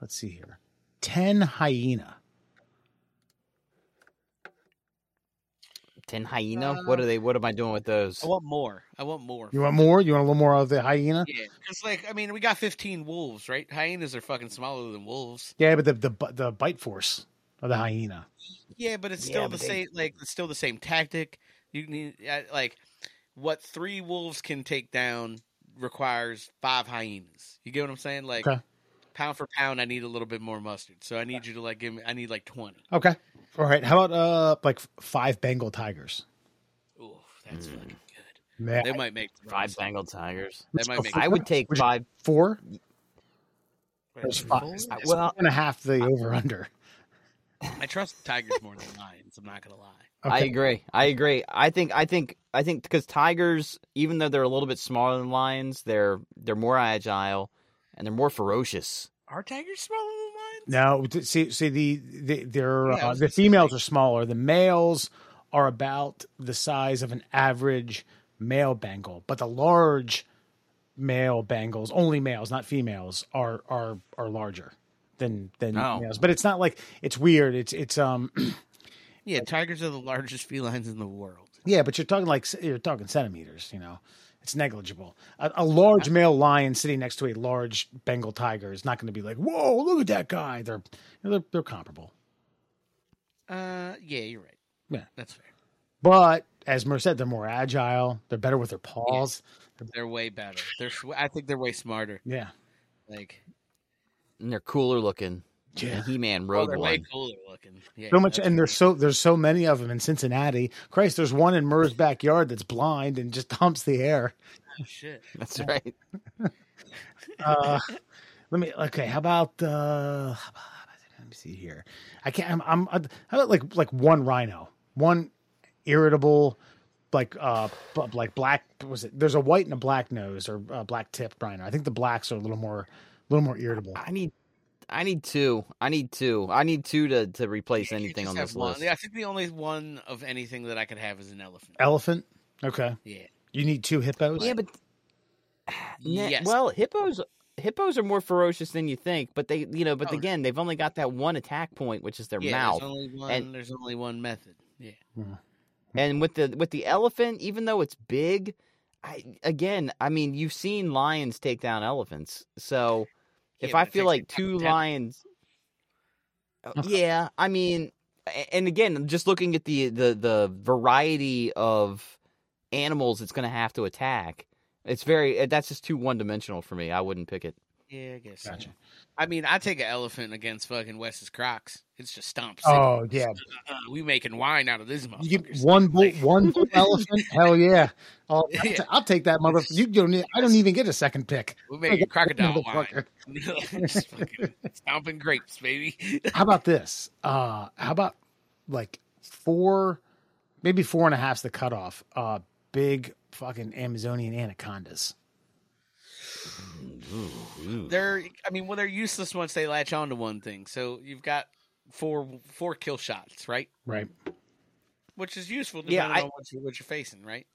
let's see here. Ten hyena. Tin hyena? Uh, what are they? What am I doing with those? I want more. I want more. You want more? You want a little more of the hyena? Yeah. It's like, I mean, we got fifteen wolves, right? Hyenas are fucking smaller than wolves. Yeah, but the the the bite force of the hyena. Yeah, but it's still yeah, but the they... same. Like, it's still the same tactic. You need like what three wolves can take down requires five hyenas. You get what I'm saying? Like. Okay. Pound for pound, I need a little bit more mustard. So I need you to like give me. I need like twenty. Okay. All right. How about uh like five Bengal tigers? Oh, that's mm. fucking good. Man, they might make five Bengal tigers. They might make. I would take five, four. There's five. I, well, and a half the I, over under. I trust the tigers more than lions. I'm not gonna lie. Okay. I agree. I agree. I think. I think. I think because tigers, even though they're a little bit smaller than lions, they're they're more agile. And they're more ferocious. Are tigers smaller than lions? No, see, see the the they're, yeah, uh, the females are smaller. The males are about the size of an average male Bengal, but the large male Bengals, only males, not females, are are are larger than than oh. males. But it's not like it's weird. It's it's um. Yeah, tigers are the largest felines in the world. Yeah, but you're talking like you're talking centimeters, you know. It's negligible. A, a large male lion sitting next to a large Bengal tiger is not going to be like, "Whoa, look at that guy!" They're, you know, they're, they're comparable. Uh, yeah, you're right. Yeah, that's fair. But as Murr said, they're more agile. They're better with their paws. Yeah. They're way better. They're, I think, they're way smarter. Yeah, like, and they're cooler looking. Yeah, He-Man, Rogue oh, they're One. Way cooler looking. Yeah, so much, and funny. there's so there's so many of them in Cincinnati. Christ, there's one in Murr's backyard that's blind and just humps the air. Oh, shit, that's yeah. right. uh, let me. Okay, how about? Uh, let me see here. I can't. I'm. I'm how about like like one rhino, one irritable, like uh like black. Was it? There's a white and a black nose or a black tipped rhino. I think the blacks are a little more, a little more irritable. I need. I need two. I need two. I need two to, to replace yeah, anything on this list. Yeah, I think the only one of anything that I could have is an elephant. Elephant? Okay. Yeah. You need two hippos? Yeah, but yes. Well, hippos hippos are more ferocious than you think, but they you know, but oh, again, they've only got that one attack point, which is their yeah, mouth. There's only one and, there's only one method. Yeah. And with the with the elephant, even though it's big, I again, I mean, you've seen lions take down elephants. So If yeah, I feel like two lions, yeah, I mean, and again, just looking at the, the, the variety of animals it's going to have to attack, it's very, that's just too one-dimensional for me. I wouldn't pick it. Yeah, I guess. Gotcha. So. I mean, I take an elephant against fucking Wes's Crocs. It's just stomps. Oh, yeah. Uh, we making wine out of this motherfucker. One bull, one bull elephant? Hell yeah. I'll, I'll, t- I'll take that motherfucker. You don't need, I don't even get a second pick. We'll make a crocodile wine. Just fucking stomping grapes, baby. How about this? Uh, how about like four, maybe four and a half's the cutoff. Uh, big fucking Amazonian anacondas. Ooh. They're, I mean, well, they're useless once they latch on to one thing. So you've got four four kill shots, right? Right. Which is useful depending yeah, I, on what, you, what you're facing, right?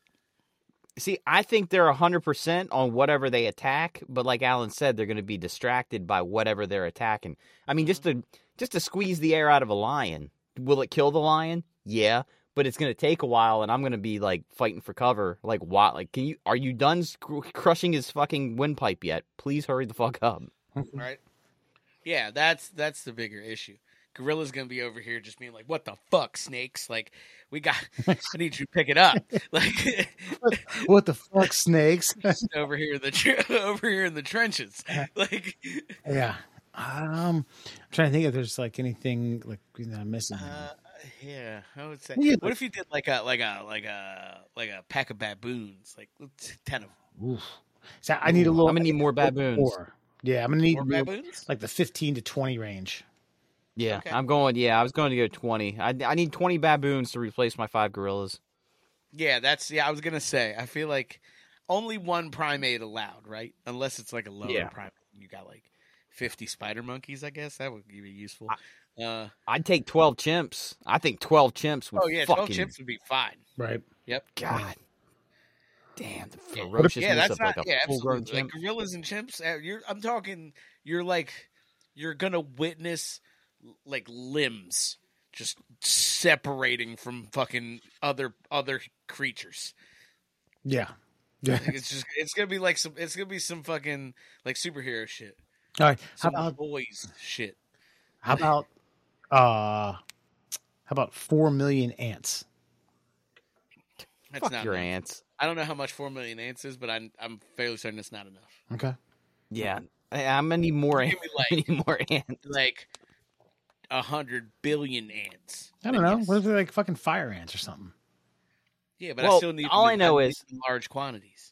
See, I think they're one hundred percent on whatever they attack, but like Alan said, they're going to be distracted by whatever they're attacking. I mean, just to just to squeeze the air out of a lion, will it kill the lion? Yeah. But it's going to take a while, and I'm going to be, like, fighting for cover. Like, what? Like, can you? Are you done screw- crushing his fucking windpipe yet? Please hurry the fuck up. Right? Yeah, that's that's the bigger issue. Gorilla's going to be over here just being like, what the fuck, snakes? Like, we got, I need you to pick it up. Like, what the fuck, snakes? over here in the tr- over here in the trenches. Like, yeah. Um, I'm trying to think if there's, like, anything, like, you know, I'm missing. Uh, Yeah, I would say. Yeah. What if you did like a like a like a like a pack of baboons, like ten of them? Oof. So I need a little. I'm gonna need more baboons. More. Yeah, I'm gonna need more baboons? Like the fifteen to twenty range. Yeah, okay. I'm going. Yeah, I was going to go twenty. I I need twenty baboons to replace my five gorillas. Yeah, that's yeah. I was gonna say. I feel like only one primate allowed, right? Unless it's like a lower yeah. primate. You got like fifty spider monkeys. I guess that would be useful. I- Uh, I'd take twelve chimps. I think twelve chimps would. Oh yeah, fucking... twelve chimps would be fine. Right. Yep. God. Damn the ferociousness yeah, that's of not, like a yeah, full-grown chimp. Like gorillas and chimps. You're, I'm talking. You're like. You're gonna witness like limbs just separating from fucking other other creatures. Yeah, yeah. Like it's just it's gonna be like some it's gonna be some fucking like superhero shit. All right, some how about boys shit? How about uh, how about four million ants? That's Fuck not your enough. Ants. I don't know how much four million ants is, but I'm I'm fairly certain it's not enough. Okay. Yeah, I'm gonna need more ants. Like, need more ants. Like a hundred billion ants. I don't know. Yes. What if they're like fucking fire ants or something? Yeah, but well, I still need. All I know is large quantities.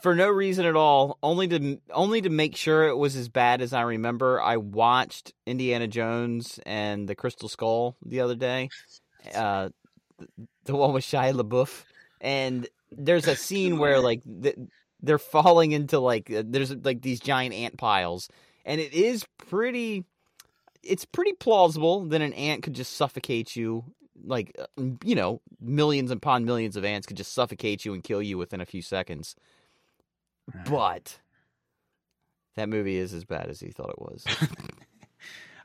For no reason at all, only to only to make sure it was as bad as I remember. I watched Indiana Jones and the Crystal Skull the other day. Uh, the one with Shia LaBeouf, and there's a scene where like the, they're falling into like there's like these giant ant piles, and it is pretty. It's pretty plausible that an ant could just suffocate you. Like, you know, millions upon millions of ants could just suffocate you and kill you within a few seconds. But that movie is as bad as he thought it was.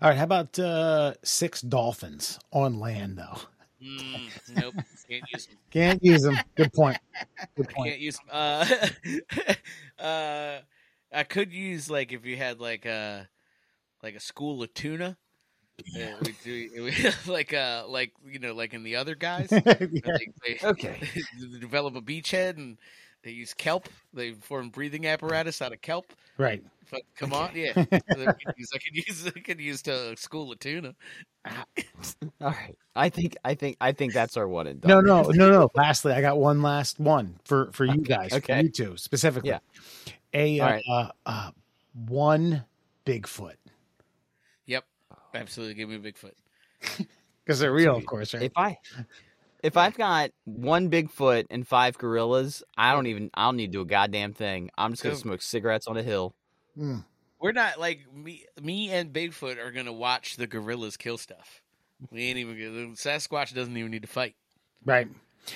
All right. How about uh, six dolphins on land, though? Mm, nope. Can't use them. Can't use them. Good point. Good point. I can't use them. Uh, uh, I could use, like, if you had, like, a. Like a school of tuna, yeah. uh, we do we, like uh, like you know, like in the other guys. yeah. they, they, okay, they develop a beachhead and they use kelp. They form breathing apparatus out of kelp. Right. But come okay. on, yeah. so I could use I could use, I could use a school of tuna. All right, I think I think I think that's our one and done. No, no, no, no. Lastly, I got one last one for for you okay. guys, okay. for you two specifically. Yeah. A uh, right. uh, uh, one Bigfoot. Absolutely, give me Bigfoot because they're real, of course. Right? If I, if I've got one Bigfoot and five gorillas, I don't even. I don't need to do a goddamn thing. I'm just gonna so, smoke cigarettes on a hill. Mm. We're not like me. Me and Bigfoot are gonna watch the gorillas kill stuff. We ain't even. Sasquatch doesn't even need to fight. Right.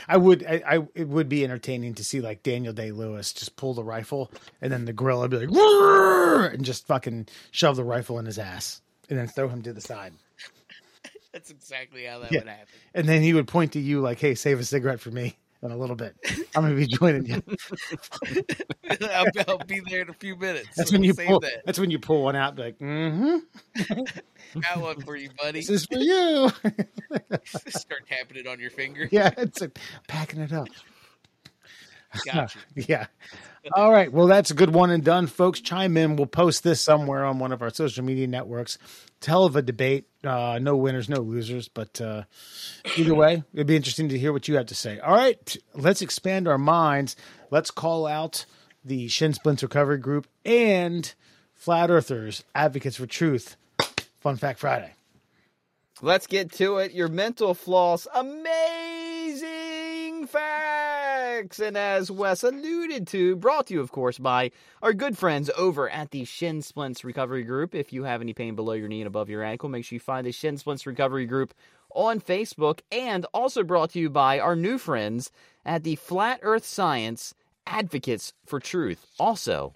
I would. I, I. It would be entertaining to see like Daniel Day-Lewis just pull the rifle and then the gorilla would be like, "Rrr!" and just fucking shove the rifle in his ass. And then throw him to the side. That's exactly how that yeah. would happen. And then he would point to you like, hey, save a cigarette for me in a little bit. I'm going to be joining you. I'll, I'll be there in a few minutes. That's, so when, you pull, that. that's when you pull one out. Like, mm-hmm. Got one for you, buddy. This is for you. Start tapping it on your finger. Yeah, it's like, packing it up. Gotcha. Yeah. All right. Well, that's a good one and done, folks. Chime in. We'll post this somewhere on one of our social media networks. Tell of a debate. Uh, no winners, no losers. But uh, either way, it'd be interesting to hear what you have to say. All right. Let's expand our minds. Let's call out the Shin Splints Recovery Group and Flat Earthers, Advocates for Truth. Fun Fact Friday. Let's get to it. Your mental flaws. Amazing facts. And as Wes alluded to, brought to you, of course, by our good friends over at the Shin Splints Recovery Group. If you have any pain below your knee and above your ankle, make sure you find the Shin Splints Recovery Group on Facebook. And also brought to you by our new friends at the Flat Earth Science Advocates for Truth, also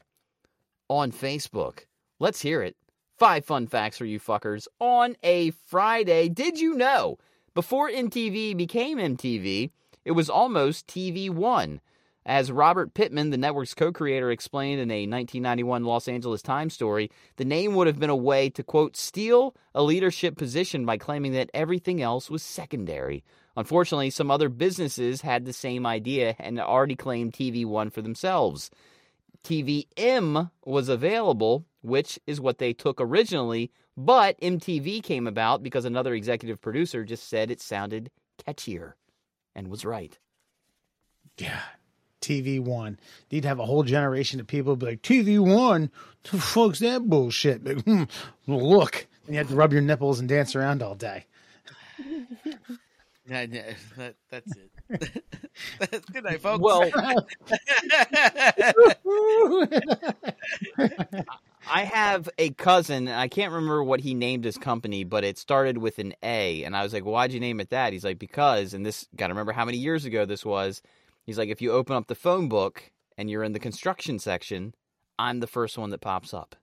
on Facebook. Let's hear it. Five fun facts for you fuckers on a Friday. Did you know, before M T V became M T V... it was almost T V one. As Robert Pittman, the network's co-creator, explained in a nineteen ninety-one Los Angeles Times story, the name would have been a way to, quote, steal a leadership position by claiming that everything else was secondary. Unfortunately, some other businesses had the same idea and already claimed T V one for themselves. T V M was available, which is what they took originally, but M T V came about because another executive producer just said it sounded catchier. And was right. Yeah. T V one. You'd have a whole generation of people be like, T V one? The fuck's that bullshit? Like, hmm, look. And you have to rub your nipples and dance around all day. Yeah, yeah, that, that's it. Good night, folks. Well, I have a cousin. I can't remember what he named his company, but it started with an A. And I was like, well, why'd you name it that? He's like, because, and this, got to remember how many years ago this was. He's like, if you open up the phone book and you're in the construction section, I'm the first one that pops up.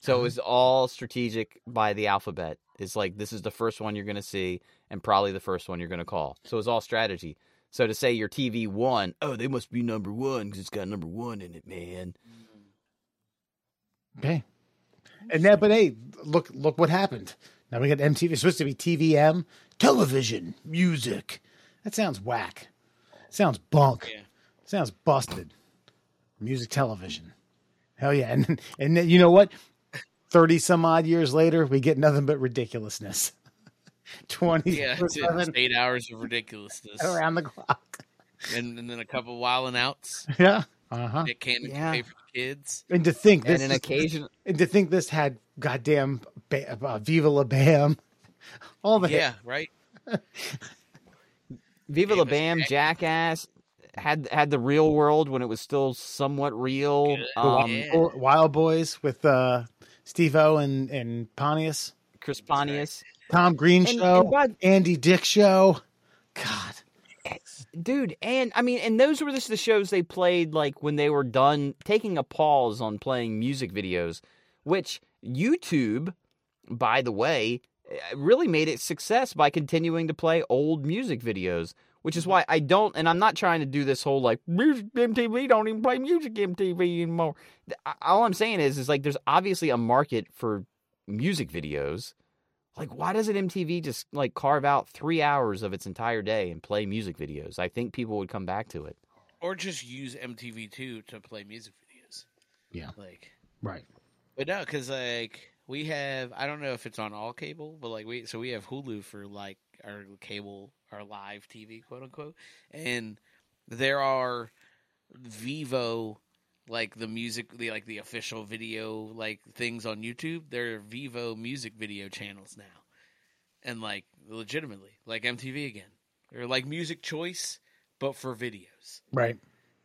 So it was all strategic by the alphabet. It's like, this is the first one you're going to see and probably the first one you're going to call. So it's all strategy. So to say your T V won, oh, they must be number one because it's got number one in it, man. Okay. And now, but hey, look, look what happened. Now we got M T V. It's supposed to be T V M, television, music. That sounds whack. Sounds bunk. Yeah. Sounds busted. Music, television. Hell yeah. And, and you know what? thirty some odd years later, we get nothing but ridiculousness. twenty yeah, eight hours of ridiculousness around the clock, and, and then a couple wilding outs. Yeah, uh huh. It can't yeah. pay for the kids, and to think this, and an occasion, and to think this had goddamn ba- uh, Viva La Bam, all the yeah, hit. Right. Viva La Bam, Jackass had had the Real World when it was still somewhat real. Um, yeah. Wild Boys with uh, Steve-O and and Pontius, Chris Pontius. Right. Tom Green and, show, and God, Andy Dick show. God. Dude, and I mean, and those were just the shows they played like when they were done taking a pause on playing music videos, which YouTube, by the way, really made its success by continuing to play old music videos, which is why I don't, and I'm not trying to do this whole like, music M T V don't even play music M T V anymore. All I'm saying is, is like there's obviously a market for music videos. Like, why doesn't M T V just, like, carve out three hours of its entire day and play music videos? I think people would come back to it. Or just use M T V two to play music videos. Yeah. Like. Right. But no, because, like, we have, I don't know if it's on all cable, but, like, we, so we have Hulu for, like, our cable, our live T V, quote unquote. And there are Vivo, like, the music, the, like, the official video, like, things on YouTube, they're Vivo music video channels now. And, like, legitimately, like M T V again. Or, like, Music Choice, but for videos. Right.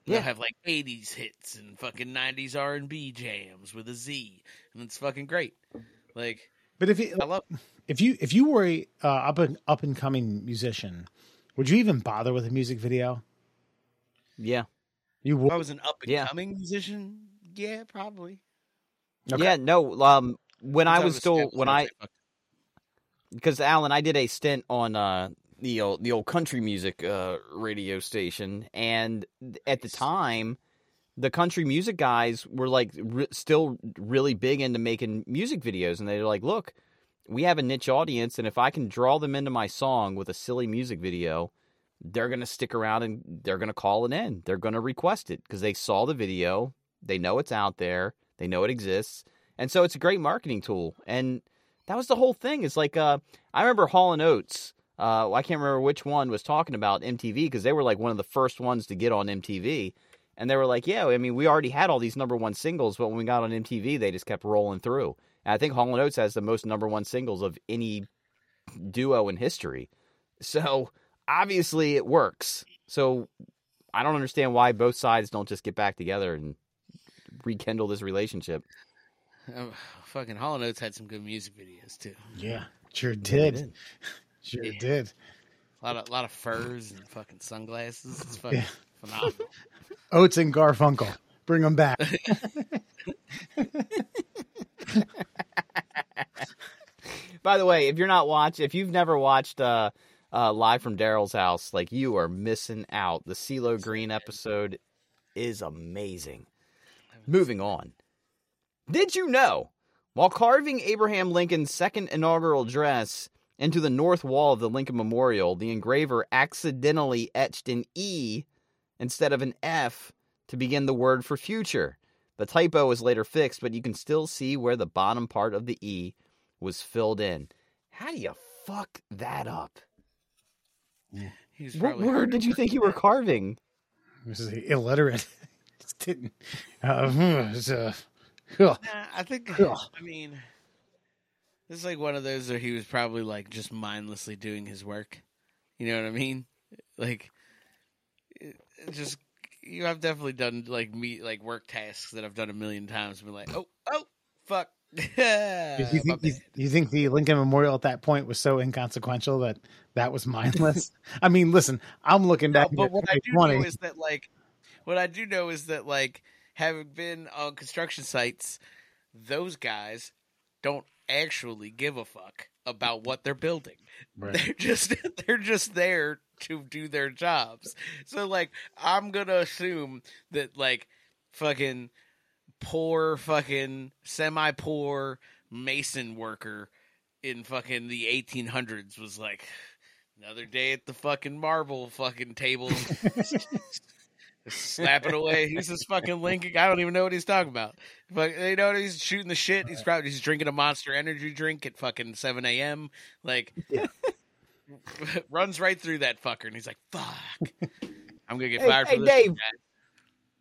They'll yeah. have, like, eighties hits and fucking nineties R and B jams with a Z. And it's fucking great. Like, but if you, I love if you, if you were a uh, up an up-and-coming musician, would you even bother with a music video? Yeah. You would. If I was an up-and-coming yeah. musician, yeah, probably. Okay. Yeah, no. Um, when I was still, when I, because Alan, I did a stint on uh the old, the old country music uh radio station, and at the time, the country music guys were like re- still really big into making music videos, and they were like, "Look, we have a niche audience, and if I can draw them into my song with a silly music video." They're going to stick around and they're going to call it in. They're going to request it because they saw the video. They know it's out there. They know it exists. And so it's a great marketing tool. And that was the whole thing. It's like, uh, I remember Hall and Oates. Uh, I can't remember which one was talking about M T V because they were like one of the first ones to get on M T V. And they were like, yeah, I mean, we already had all these number one singles, but when we got on M T V, they just kept rolling through. And I think Hall and Oates has the most number one singles of any duo in history. So obviously it works. So I don't understand why both sides don't just get back together and rekindle this relationship. Um, fucking Hall and Oates had some good music videos too. Yeah, sure did. Yeah, did. Sure yeah. did. A lot of a lot of furs and fucking sunglasses. It's fucking yeah. phenomenal. Oates and Garfunkel, bring them back. By the way, if you're not watched, if you've never watched, uh, Uh, Live from Daryl's House, like you are missing out. The CeeLo Green episode is amazing. Moving on. Did you know, while carving Abraham Lincoln's second inaugural address into the north wall of the Lincoln Memorial, the engraver accidentally etched an E instead of an F to begin the word for future? The typo was later fixed, but you can still see where the bottom part of the E was filled in. How do you fuck that up? Yeah. What word did you think you were carving? This is illiterate. Just didn't. Uh, was, uh, nah, I think. Ugh. I mean, this is like one of those where he was probably like just mindlessly doing his work. You know what I mean? Like, it, it just you. Know, I've definitely done like me like work tasks that I've done a million times. And been like, oh, oh, fuck. you, think, you, you think the Lincoln Memorial at that point was so inconsequential that that was mindless? I mean, listen, I'm looking back. No, but what I do know is that, like, what I do know is that, like, having been on construction sites, those guys don't actually give a fuck about what they're building. Right. They're just they're just there to do their jobs. So like I'm gonna assume that like fucking poor fucking semi-poor mason worker in fucking the eighteen hundreds was like another day at the fucking marble fucking table. Slap it away. He's just fucking linking. I don't even know what he's talking about. But you know, he's shooting the shit. He's probably he's drinking a Monster Energy drink at fucking seven a.m. Like, yeah. Runs right through that fucker, and he's like, "Fuck, I'm gonna get fired hey, for hey, this." Dave.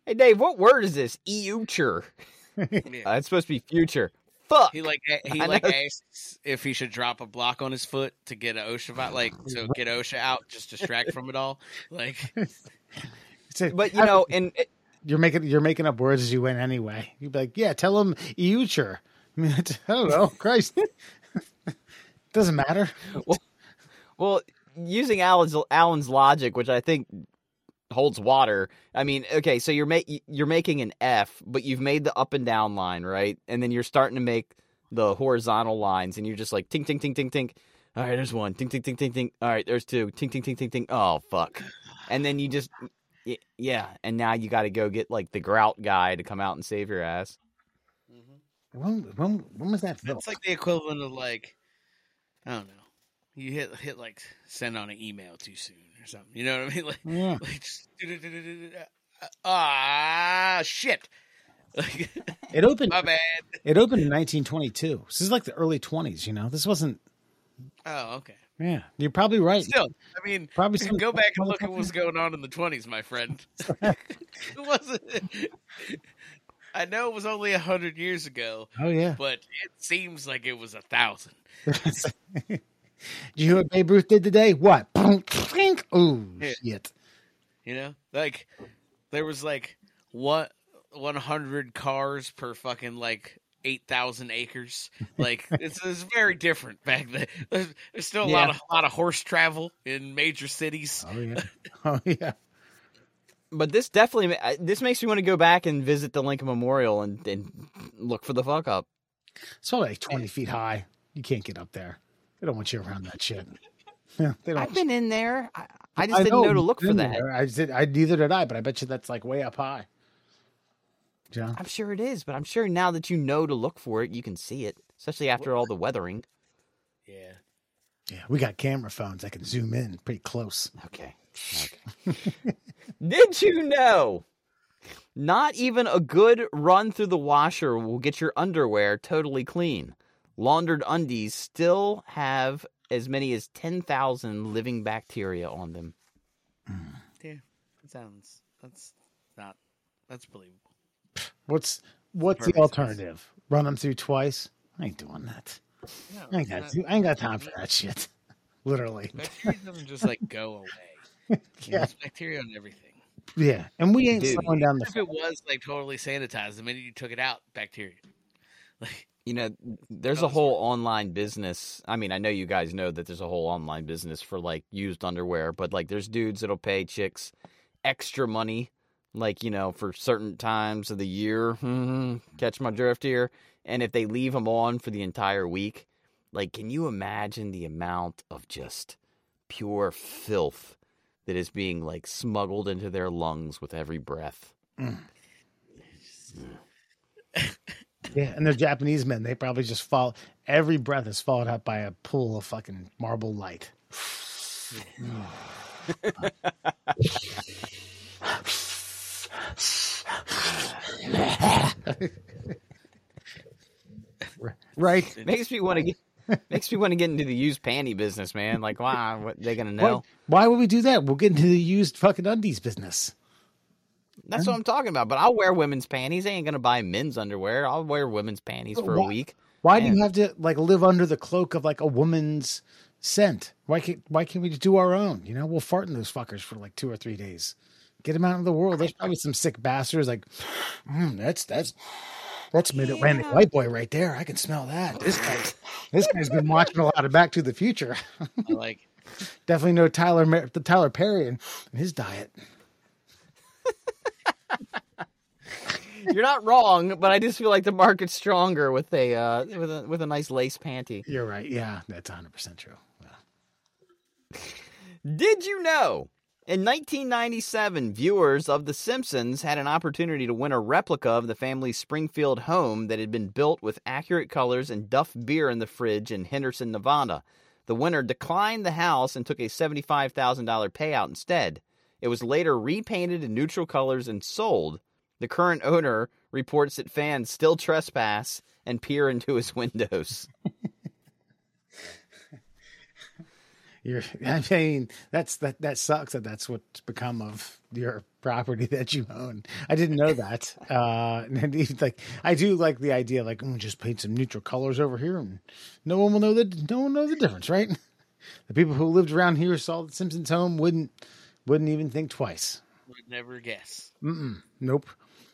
Hey Dave, what word is this? E-uture. Yeah. uh, it's supposed to be future. Fuck. He like he like asks if he should drop a block on his foot to get a OSHA like to get OSHA out, just distract from it all. Like. A, but you know, and it, you're making you're making up words as you went anyway. You'd be like, "Yeah, tell him future." I mean, I don't know, Christ, doesn't matter. Well, well, using Alan's Alan's logic, which I think holds water. I mean, okay, so you're making you're making an F, but you've made the up and down line, right? And then you're starting to make the horizontal lines, and you're just like, "Tink, tink, tink, tink, tink." All right, there's one. Tink, tink, tink, tink, tink. All right, there's two. Tink, tink, tink, tink, tink. Oh fuck! And then you just. Yeah, and now you got to go get like the grout guy to come out and save your ass. Mm-hmm. When, when, when was that film? It's like the equivalent of like, I don't know, you hit hit like send on an email too soon or something. You know what I mean? Like, yeah. like just, ah, shit. Like, it opened. My bad. It opened in nineteen twenty-two. This is like the early twenties. You know, this wasn't. Oh, okay. Yeah, you're probably right. Still, I mean, probably still go back and look at what's going on in the twenties, my friend. It wasn't. I know it was only a hundred years ago. Oh yeah, but it seems like it was a thousand. Do you hear what Babe Ruth did today? What? Oh yeah. Shit! You know, like there was like what one hundred cars per fucking like. eight thousand acres. Like it's, it's very different back then. There's, there's still a yeah. lot of, a lot of horse travel in major cities. Oh yeah. Oh yeah. But this definitely, this makes me want to go back and visit the Lincoln Memorial and, and look for the fuck up. It's probably like twenty feet high. You can't get up there. They don't want you around that shit. Yeah, they don't. I've been in there. I, I just I didn't know, know to look for that. There. I did. I neither did I, but I bet you that's like way up high. John? I'm sure it is, but I'm sure now that you know to look for it, you can see it, especially after all the weathering. Yeah. Yeah, we got camera phones that can zoom in pretty close. Okay. okay. Did you know not even a good run through the washer will get your underwear totally clean? Laundered undies still have as many as ten thousand living bacteria on them. Mm. Yeah, that sounds, that's not, that's believable. What's what's Perfect the alternative? Sense. Run them through twice? I ain't doing that. No, I, ain't got, not, I ain't got time for that shit. Literally. Bacteria doesn't just like go away. Yeah. You know, there's bacteria on everything. Yeah. And we ain't Dude, slowing down the if it was like totally sanitized, the minute you took it out, bacteria. Like you know, there's a whole online business. I mean, I know you guys know that there's a whole online business for like used underwear, but like there's dudes that'll pay chicks extra money. Like, you know, for certain times of the year, mm-hmm, catch my drift here. And if they leave them on for the entire week, like, can you imagine the amount of just pure filth that is being, like, smuggled into their lungs with every breath? Mm. Yeah, and they're Japanese men. They probably just fall. Every breath is followed up by a pool of fucking marble light. Right, it makes me want to get makes me want to get into the used panty business, man. Like, wow, what are they gonna know? Why, why would we do that? We'll get into the used fucking undies business. That's huh? what I'm talking about. But I'll wear women's panties. I ain't gonna buy men's underwear. I'll wear women's panties for why, a week. Why man. do you have to like live under the cloak of like a woman's scent? Why can't Why can't we just do our own? You know, we'll fart in those fuckers for like two or three days. Get them out of the world. There's probably some sick bastards like, mm, that's that's that's mid-Atlantic yeah. white boy right there. I can smell that. This guy's this guy's been watching a lot of Back to the Future. I like it. Definitely know Tyler the Tyler Perry and his diet. You're not wrong, but I just feel like the market's stronger with a uh, with a with a nice lace panty. You're right. Yeah, that's one hundred percent true. Yeah. Did you know? In nineteen ninety-seven, viewers of The Simpsons had an opportunity to win a replica of the family's Springfield home that had been built with accurate colors and Duff beer in the fridge in Henderson, Nevada. The winner declined the house and took a seventy-five thousand dollars payout instead. It was later repainted in neutral colors and sold. The current owner reports that fans still trespass and peer into his windows. You're, I mean, that's that. That sucks. That that's what's become of your property that you own. I didn't know that. Uh, and like, I do like the idea. Like, mm, just paint some neutral colors over here, and no one will know that. No one will know the difference, right? The people who lived around here saw the Simpsons home wouldn't wouldn't even think twice. Would never guess. Mm-mm, nope.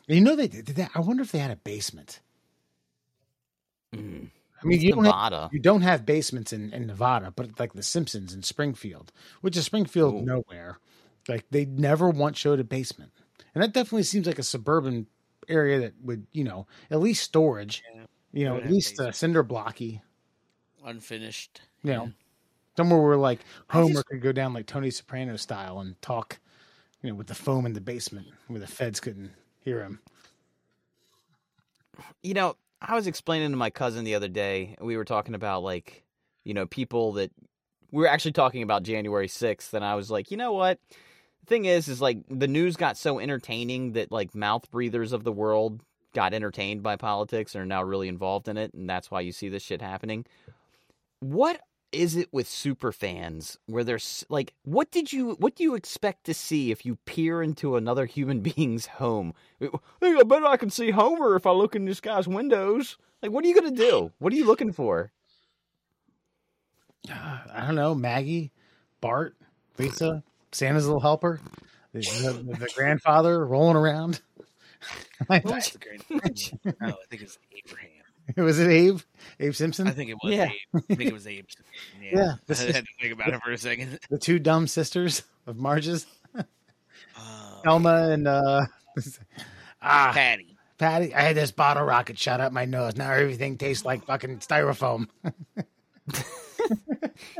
You know they did that. I wonder if they had a basement. Mm. I mean, you don't, have, you don't have basements in, in Nevada, but like The Simpsons in Springfield, which is Springfield Ooh. nowhere. Like they never once showed a basement. And that definitely seems like a suburban area that would, you know, at least storage, yeah, you know, at least uh, cinder blocky. Unfinished. You know, yeah. Somewhere where like Homer just... could go down like Tony Soprano style and talk, you know, with the foam in the basement where the feds couldn't hear him. You know, I was explaining to my cousin the other day, we were talking about, like, you know, people that we were actually talking about January sixth, and I was like, you know what? The thing is, is like the news got so entertaining that like mouth breathers of the world got entertained by politics and are now really involved in it, and that's why you see this shit happening. What is it with super fans where there's like, what did you, what do you expect to see if you peer into another human being's home? Hey, I bet I can see Homer if I look in this guy's windows. Like, what are you going to do? What are you looking for? Uh, I don't know. Maggie, Bart, Lisa, Santa's little helper, the, the, the grandfather rolling around. I think it's Abraham. Was it Abe? Abe Simpson? I think it was yeah. Abe. I think it was Abe. Yeah. yeah this is, I had to think about it for a second. The two dumb sisters of Marge's. Oh, Elma and uh, ah, Patty. Patty. I had this bottle rocket shot up my nose. Now everything tastes like fucking styrofoam.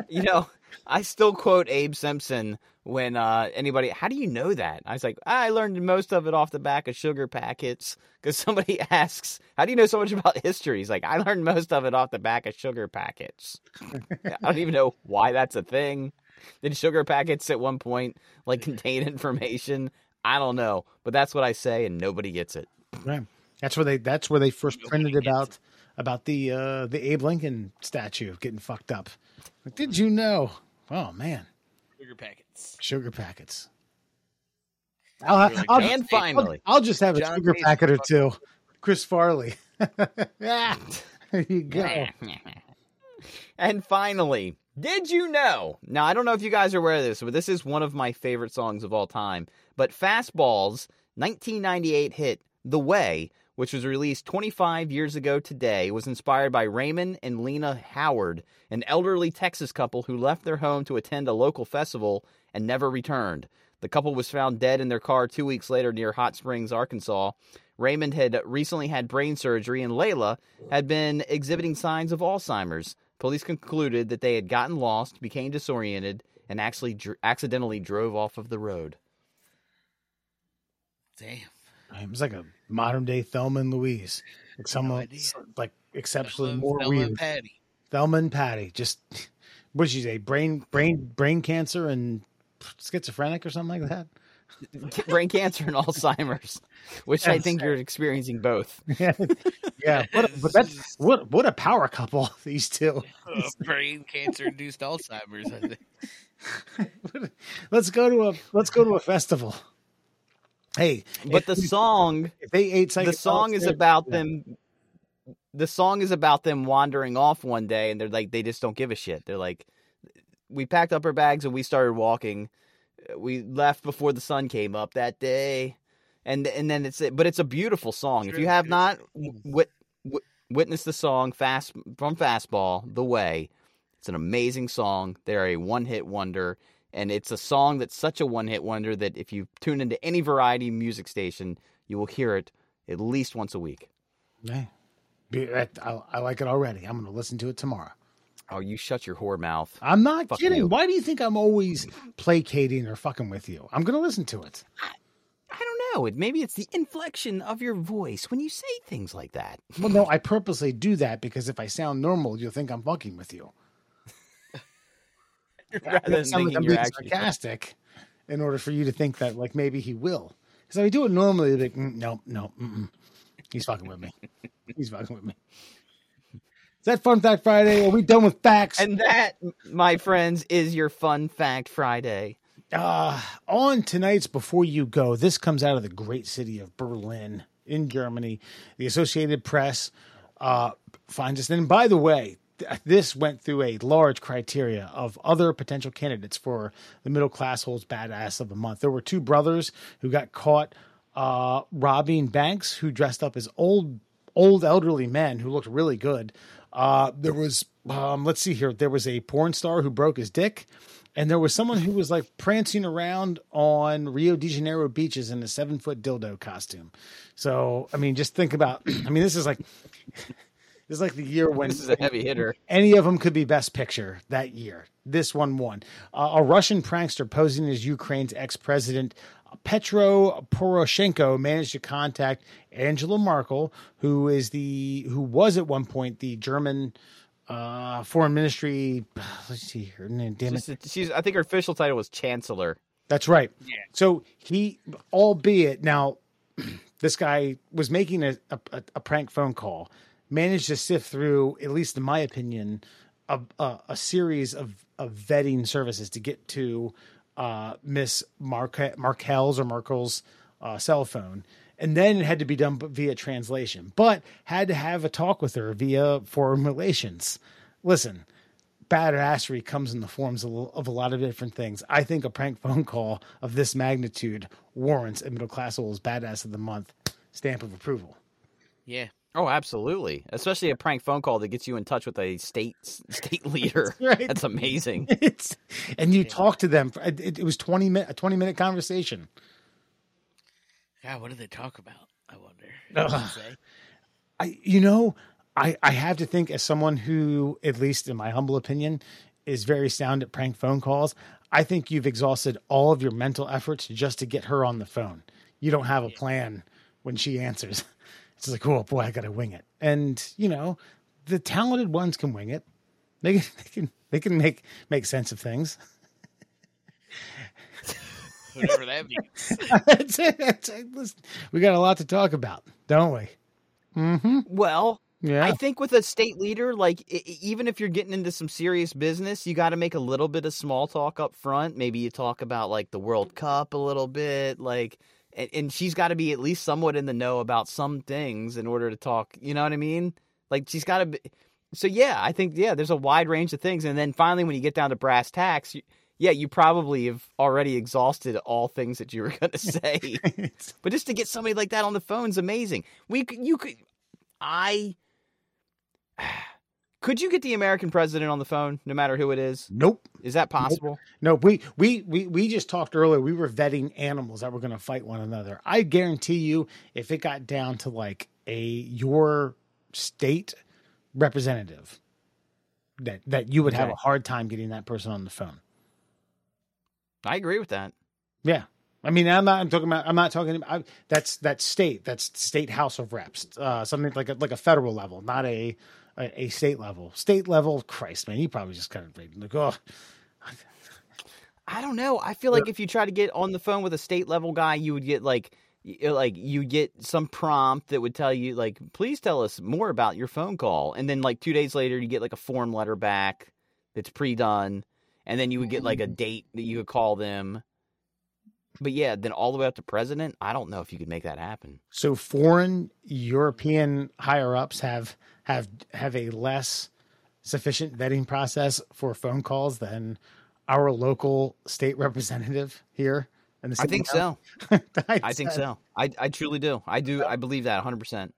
You know, I still quote Abe Simpson when uh, anybody, how do you know that? I was like, I learned most of it off the back of sugar packets, because somebody asks, how do you know so much about history? He's like, I learned most of it off the back of sugar packets. I don't even know why that's a thing. Did sugar packets at one point like contain information? I don't know, but that's what I say, and nobody gets it. Right. That's where they. That's where they first printed about. It. About the uh, the Abe Lincoln statue getting fucked up. Like, did you know? Oh man, sugar packets. Sugar packets. I'll have, I'll and just, finally, I'll, I'll just have a John sugar Hayes packet or two. Chris Farley. There you go. And finally, did you know? Now I don't know if you guys are aware of this, but this is one of my favorite songs of all time. But Fastball's nineteen ninety-eight hit "The Way," which was released twenty-five years ago today, was inspired by Raymond and Lena Howard, an elderly Texas couple who left their home to attend a local festival and never returned. The couple was found dead in their car two weeks later near Hot Springs, Arkansas. Raymond had recently had brain surgery, and Layla had been exhibiting signs of Alzheimer's. Police concluded that they had gotten lost, became disoriented, and actually dr- accidentally drove off of the road. Damn. It was like a modern-day Thelma and Louise. Like someone, no like exceptionally more Thelma weird. And Patty. Thelma and Patty. Just, what did you say? Brain, brain, brain cancer and schizophrenic or something like that. Brain cancer and Alzheimer's, which that's I think sad. You're experiencing both. Yeah, yeah. What a, but that's what what a power couple these two. Uh, brain cancer-induced Alzheimer's. I think. Let's go to a let's go to a festival. Hey, but the song, if they ate the song is about them. The song is about them wandering off one day, and they're like, they just don't give a shit. They're like, we packed up our bags and we started walking. We left before the sun came up that day, and and then it's but it's a beautiful song. If you have not wit, wit, witnessed the song fast from Fastball, The Way, it's an amazing song. They're a one-hit wonder. And it's a song that's such a one-hit wonder that if you tune into any variety music station, you will hear it at least once a week. Yeah. I, I like it already. I'm going to listen to it tomorrow. Oh, you shut your whore mouth. I'm not Fuck kidding. You. Why do you think I'm always placating or fucking with you? I'm going to listen to it. I, I don't know. It, maybe it's the inflection of your voice when you say things like that. Well, no, I purposely do that because if I sound normal, you'll think I'm fucking with you. Rather than thinking I'm being sarcastic in order for you to think that, like, maybe he will. Because if I do it normally, you're like, mm, no, no, mm-mm. He's fucking with me. He's fucking with me. Is that Fun Fact Friday? Are we done with facts? And that, my friends, is your Fun Fact Friday. Uh, on tonight's Before You Go, this comes out of the great city of Berlin in Germany. The Associated Press uh, finds us. And by the way, this went through a large criteria of other potential candidates for the Middle Class Holds Badass of the Month. There were two brothers who got caught uh, robbing banks, who dressed up as old, old elderly men who looked really good. Uh, there was, um, let's see here. There was a porn star who broke his dick, and there was someone who was like prancing around on Rio de Janeiro beaches in a seven foot dildo costume. So, I mean, just think about, I mean, this is like, This is like the year when this is a heavy hitter. Any of them could be best picture that year. This one won. Uh, a Russian prankster posing as Ukraine's ex-president Petro Poroshenko managed to contact Angela Merkel, who is the who was at one point the German uh, foreign ministry. Let's see here. Damn it. She's, she's, I think her official title was Chancellor. That's right. Yeah. So he, albeit now, this guy was making a, a, a prank phone call. Managed to sift through, at least in my opinion, a, a, a series of, of vetting services to get to uh, Miss Marke, Markel's or Merkel's uh, cell phone. And then it had to be done via translation, but had to have a talk with her via foreign relations. Listen, badassery comes in the forms of a lot of different things. I think a prank phone call of this magnitude warrants a Middle Class Old's Badass of the Month stamp of approval. Yeah. Oh, absolutely. Especially a prank phone call that gets you in touch with a state state leader. That's, right. That's amazing. It's, and you yeah. talk to them. For, it, it was twenty minute, a twenty minute conversation. Yeah, what did they talk about? I wonder. Uh, say? I, you know, I, I have to think as someone who, at least in my humble opinion, is very sound at prank phone calls. I think you've exhausted all of your mental efforts just to get her on the phone. You don't have a plan when she answers. It's like, oh boy, I got to wing it. And you know, the talented ones can wing it. They can, they can, they can make, make sense of things. Whatever that means. That's it, that's it. Listen, we got a lot to talk about, don't we? Mm-hmm. Well, yeah. I think with a state leader, like I- even if you're getting into some serious business, you got to make a little bit of small talk up front. Maybe you talk about like the World Cup a little bit, like. And she's got to be at least somewhat in the know about some things in order to talk. You know what I mean? Like she's got to be. So, yeah, I think, yeah, there's a wide range of things. And then finally, when you get down to brass tacks, you, yeah, you probably have already exhausted all things that you were going to say. But just to get somebody like that on the phone is amazing. We you could I could you get the American president on the phone, no matter who it is? Nope. Is that possible? Nope. nope. We, we we we just talked earlier. We were vetting animals that were going to fight one another. I guarantee you, if it got down to like a your state representative, that, that you would okay. have a hard time getting that person on the phone. I agree with that. Yeah. I mean, I'm not I'm talking about, I'm not talking about, I, that's, that's state, that's state House of Reps, uh, something like a, like a federal level, not a, a, a state level, state level. Christ, man, you probably just kind of like, oh, I don't know. I feel like if you try to get on the phone with a state level guy, you would get like, like you get some prompt that would tell you like, please tell us more about your phone call. And then like two days later, you get like a form letter back that's pre-done. And then you would get like a date that you would call them. But yeah, then all the way up to president, I don't know if you could make that happen. So foreign European higher-ups have have have a less sufficient vetting process for phone calls than our local state representative here in the state. I think so. I, I think so. I, I truly do. I do. I believe that one hundred percent.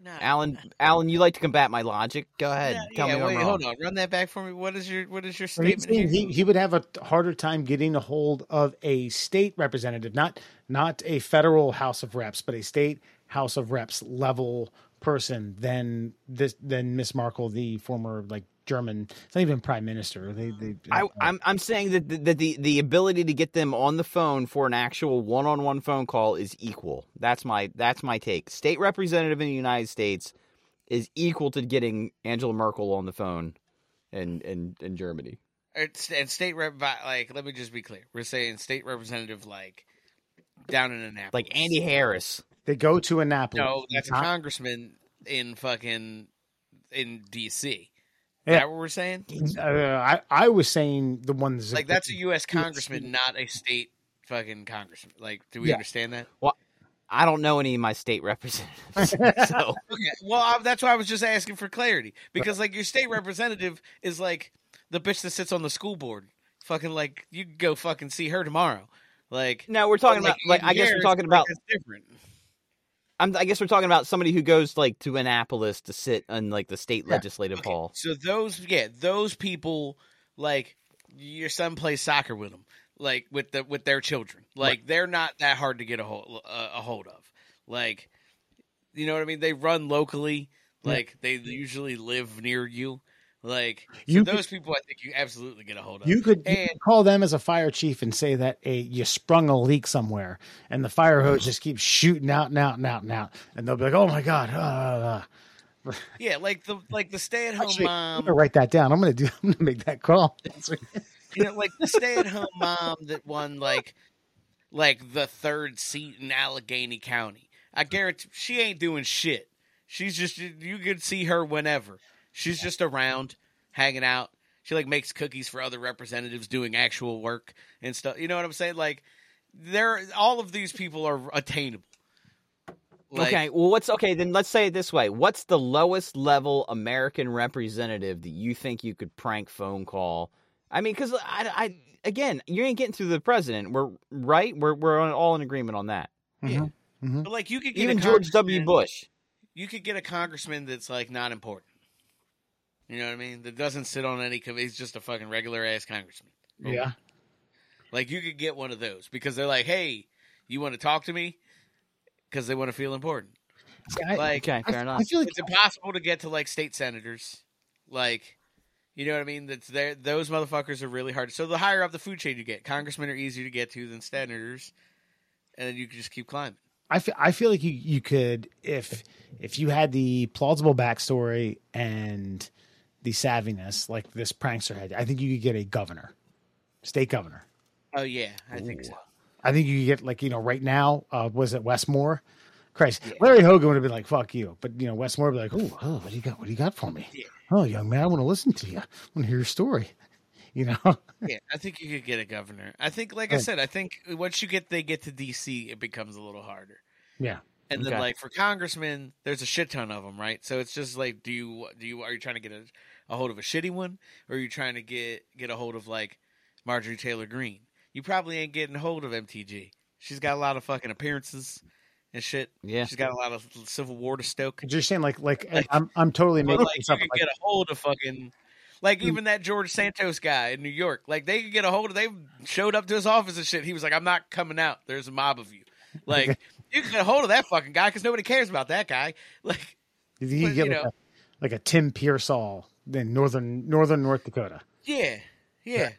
No, Alan, no. Alan, you like to combat my logic. Go ahead. No, Tell yeah, me wait, I'm hold wrong. on. Run that back for me. What is your What is your statement? He, he, he would have a harder time getting a hold of a state representative, not not a federal House of Reps, but a state House of Reps level person than this, than Miss Markle, the former like German, it's not even prime minister. They, they, I, uh, I'm I'm saying that the, the the ability to get them on the phone for an actual one-on-one phone call is equal. That's my that's my take. State representative in the United States is equal to getting Angela Merkel on the phone in in, in Germany. It's, and state rep, like, let me just be clear. We're saying state representative, like, down in Annapolis. Like Andy Harris. They go to Annapolis. No, that's a congressman in fucking in D C. Is yeah. that what we're saying? Uh, I, I was saying the ones like that's a U S congressman, not a state fucking congressman. Like, do we yeah. understand that? Well, I don't know any of my state representatives. So. Okay. Well, I, that's why I was just asking for clarity, because like your state representative is like the bitch that sits on the school board. Fucking like you can go fucking see her tomorrow. Like no, we're talking like, about like I guess we're talking about different. I'm, I guess we're talking about somebody who goes like to Annapolis to sit on like the state yeah. legislative okay. hall. So those, yeah, those people, like your son plays soccer with them, like with the with their children. Like right. they're not that hard to get a hold uh, a hold of. Like, you know what I mean? They run locally. Like yeah. they usually live near you. Like you so could, those people, I think you absolutely get a hold of. You could, and, you could call them as a fire chief and say that a you sprung a leak somewhere, and the fire hose just keeps shooting out and out and out and out, and they'll be like, "Oh my god!" Uh. Yeah, like the like the stay at home mom. I'm gonna write that down. I'm gonna do. I'm gonna make that call. You know, like the stay at home mom that won like like the third seat in Allegheny County. I guarantee she ain't doing shit. She's just you could see her whenever. She's just around, hanging out. She, like, makes cookies for other representatives doing actual work and stuff. You know what I'm saying? Like, they're, all of these people are attainable. Like, okay, well, what's – okay, then let's say it this way. What's the lowest level American representative that you think you could prank phone call? I mean, because, I, I, again, you ain't getting through the president. We're right? We're we're all in agreement on that. Mm-hmm. Yeah. Mm-hmm. But, like, you could get even George W. Bush. You could get a congressman that's, like, not important. You know what I mean? That doesn't sit on any – he's just a fucking regular-ass congressman. Ooh. Yeah. Like, you could get one of those because they're like, hey, you want to talk to me? Because they want to feel important. I, like, okay, fair I, enough. I feel like it's impossible to get to, like, state senators. Like, you know what I mean? That's there. Those motherfuckers are really hard. So the higher up the food chain you get, congressmen are easier to get to than senators, and then you can just keep climbing. I feel, I feel like you, you could – if if you had the plausible backstory and – the savviness like this prankster had, I think you could get a governor, state governor. Oh yeah, I think Ooh. so. I think you could get like you know right now. Uh, was it Westmore? Christ, yeah. Larry Hogan would have been like, "Fuck you," but you know Westmore would be like, "Oh, oh, what do you got? What do you got for me? Yeah. Oh, young man, I want to listen to you. I want to hear your story." You know? Yeah, I think you could get a governor. I think, like right. I said, I think once you get they get to D C, it becomes a little harder. Yeah. And then, okay. like for congressmen, there's a shit ton of them, right? So it's just like, do you do you are you trying to get a, a hold of a shitty one, or are you trying to get get a hold of like Marjorie Taylor Greene? You probably ain't getting a hold of M T G. She's got a lot of fucking appearances and shit. Yeah, she's got a lot of Civil War to stoke. You're saying like like, like I'm I'm totally making like, this up. You could like, get a hold of fucking like even that George Santos guy in New York. Like they could get a hold of. They showed up to his office and shit. He was like, I'm not coming out. There's a mob of you. Like. You can get a hold of that fucking guy because nobody cares about that guy. Like, you, you get know. Like, a, like a Tim Pearsall in northern northern North Dakota. Yeah, yeah. Right.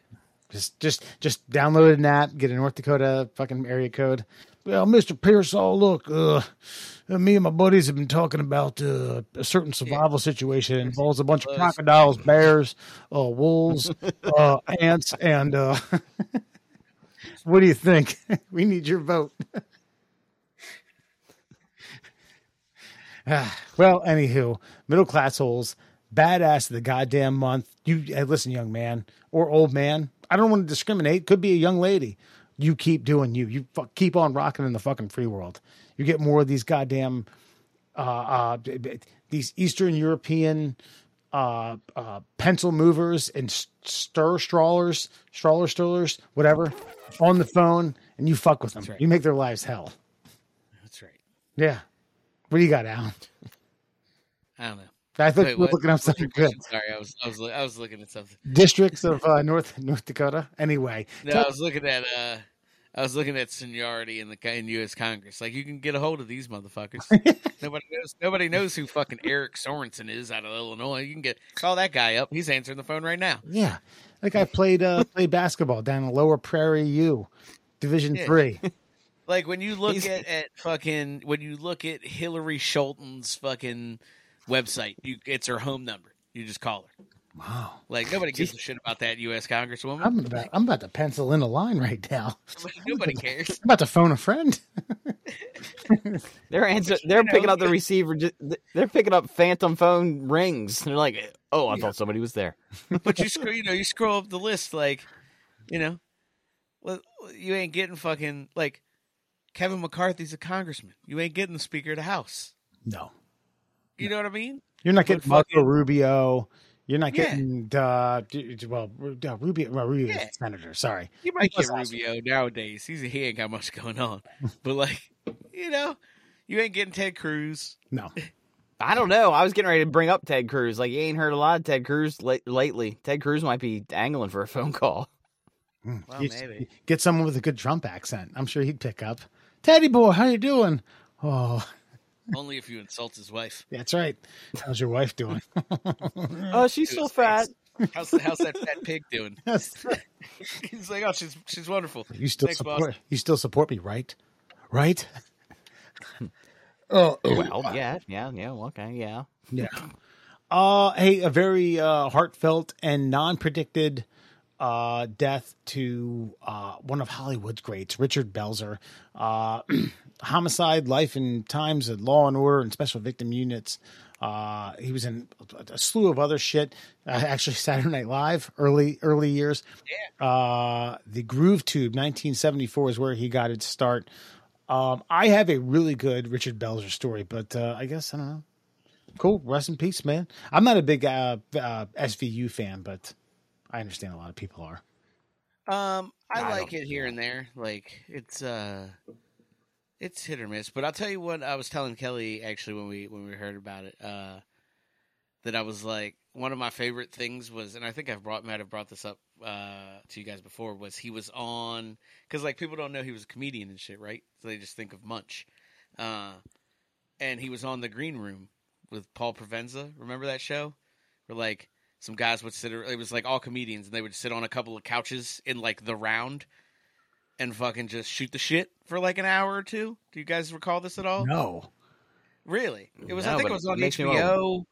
Just just just download an app, get a North Dakota fucking area code. Well, Mister Pearsall, look, uh, me and my buddies have been talking about uh, a certain survival yeah. situation. It involves a bunch Close. of crocodiles, bears, uh, wolves, uh, ants, and uh, what do you think? We need your vote. Well, anywho, middle class holes, badass of the goddamn month. You hey, listen, young man or old man. I don't want to discriminate. Could be a young lady. You keep doing you. You fuck, keep on rocking in the fucking free world. You get more of these goddamn uh, uh, these Eastern European uh, uh, pencil movers and stir strawlers, strawler strollers, whatever, on the phone, and you fuck with them. Right. You make their lives hell. That's right. Yeah. What do you got, Alan? I don't know. I think Wait, we're what? looking up something good. Sorry, I was, I was, I was looking at something. Districts of uh, North North Dakota. Anyway, no, I was looking at. Uh, I was looking at seniority in the in U S Congress. Like, you can get a hold of these motherfuckers. nobody knows. Nobody knows who fucking Eric Sorensen is out of Illinois. You can get call that guy up. He's answering the phone right now. Yeah, like I played uh, played basketball down in Lower Prairie U, Division yeah. Three. Like when you look at, at fucking when you look at Hillary Shelton's fucking website, you it's her home number. You just call her. Wow. Like, nobody gives a shit about that U S Congresswoman. I'm about, I'm about to pencil in a line right now. Nobody I'm cares. To, I'm about to phone a friend. they're answer, they're picking up the receiver. Just, they're picking up phantom phone rings. They're like, oh, I yeah. thought somebody was there. But you scroll, you know, you scroll up the list, like, you know, well, you ain't getting fucking, like, Kevin McCarthy's a congressman. You ain't getting the Speaker of the House. No. You no. know what I mean? You're not getting Marco fucking, Rubio. You're not getting, yeah. uh, well, uh, Rubio, well, Rubio's yeah. senator, sorry. You might get Rubio awesome. nowadays. He's, he ain't got much going on. But, like, you know, you ain't getting Ted Cruz. No. I don't know. I was getting ready to bring up Ted Cruz. Like, you ain't heard a lot of Ted Cruz la- lately. Ted Cruz might be angling for a phone call. Mm. Well, you, maybe. Get someone with a good Trump accent. I'm sure he'd pick up. Teddy boy, how you doing? Oh, only if you insult his wife. That's right. How's your wife doing? Oh, she's so fat. How's, how's that fat pig doing? He's like, oh, she's she's wonderful. You still Thanks, support? Boss. You still support me, right? Right? Oh, well, yeah, yeah, yeah. Okay, yeah, yeah. Uh, hey, a very uh, heartfelt and non-predicted uh, death to uh, one of Hollywood's greats, Richard Belzer. Uh, homicide, life and times of Law and Order and Special Victim Units. Uh, he was in a slew of other shit. Uh, actually, Saturday Night Live, early early years. Yeah. Uh, the Groove Tube, nineteen seventy-four, is where he got its start. Um, I have a really good Richard Belzer story, but uh, I guess I don't know. Cool, rest in peace, man. I'm not a big uh, uh, S V U fan, but I understand a lot of people are. Um, I, I like it here and there. Like it's. Uh... It's hit or miss, but I'll tell you what I was telling Kelly actually when we when we heard about it, uh, that I was like, one of my favorite things was, and I think I've brought might have brought this up uh, to you guys before, was he was on, because like people don't know he was a comedian and shit, right? So they just think of Munch, uh, and he was on The Green Room with Paul Provenza. Remember that show? Where like some guys would sit, it was like all comedians, and they would sit on a couple of couches in like the round. And fucking just shoot the shit for like an hour or two. Do you guys recall this at all? No. Really? It was. No, I think it was on H B O.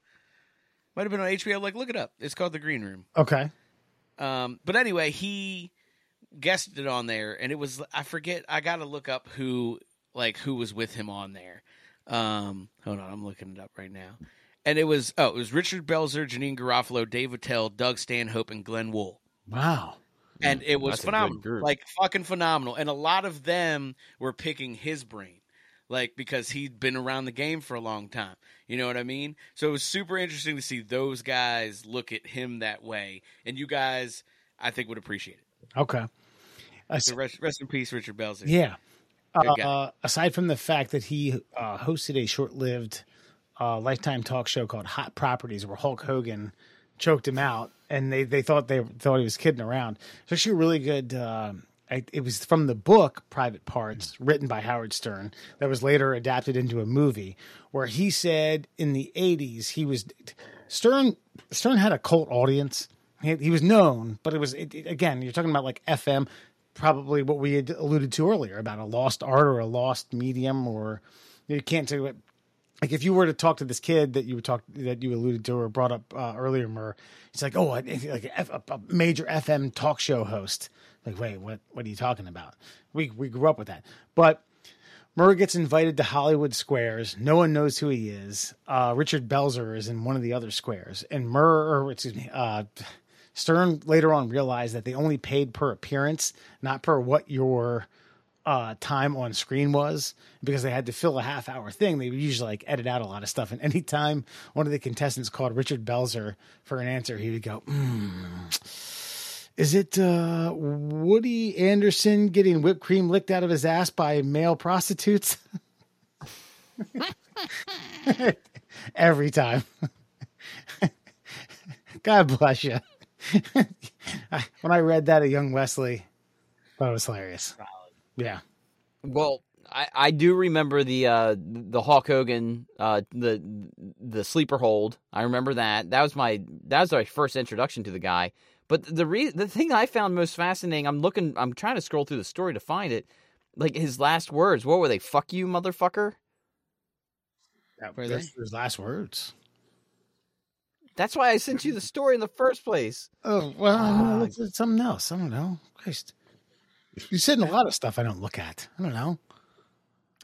Might have been on H B O. Like, look it up. It's called The Green Room. Okay. Um, but anyway, he guested it on there, and it was. I forget. I gotta look up who like who was with him on there. Um, hold on, I'm looking it up right now. And it was oh, it was Richard Belzer, Janine Garofalo, Dave Attell, Doug Stanhope, and Glenn Wool. Wow. And it was That's phenomenal, like fucking phenomenal. And a lot of them were picking his brain, like because he'd been around the game for a long time. You know what I mean? So it was super interesting to see those guys look at him that way. And you guys, I think, would appreciate it. Okay. Uh, so rest, rest in peace, Richard Belzer. Yeah. Uh, aside from the fact that he uh, hosted a short-lived uh, Lifetime talk show called Hot Properties where Hulk Hogan choked him out. And they, they thought they thought he was kidding around. It's actually a really good. Uh, it was from the book Private Parts, written by Howard Stern, that was later adapted into a movie. Where he said in the eighties he was Stern. Stern had a cult audience. He, he was known, but it was it, it, again you're talking about like F M, probably what we had alluded to earlier about a lost art or a lost medium, or you can't do it. Like if you were to talk to this kid that you were talk that you alluded to or brought up uh, earlier, Murr, it's like, oh, like a, F- a major F M talk show host. Like, wait, what? What are you talking about? We we grew up with that. But Murr gets invited to Hollywood Squares. No one knows who he is. Uh, Richard Belzer is in one of the other squares, and Murr, or excuse me, uh, Stern later on realized that they only paid per appearance, not per what your. Uh, time on screen was, because they had to fill a half hour thing. They would usually like edit out a lot of stuff. And anytime one of the contestants called Richard Belzer for an answer, he would go, mm, is it uh, Woody Anderson getting whipped cream licked out of his ass by male prostitutes? Every time. God bless you. When I read that at Young Wesley, I thought it was hilarious. Yeah. Well, I, I do remember the uh, the Hulk Hogan uh, the the sleeper hold. I remember that. That was my that was my first introduction to the guy. But the re- the thing I found most fascinating, I'm looking, I'm trying to scroll through the story to find it. Like his last words, what were they? Fuck you, motherfucker. That were they? His last words. That's why I sent you the story in the first place. Oh, well, I don't know, it's, it's something else. I don't know. Christ. You said a lot of stuff I don't look at. I don't know.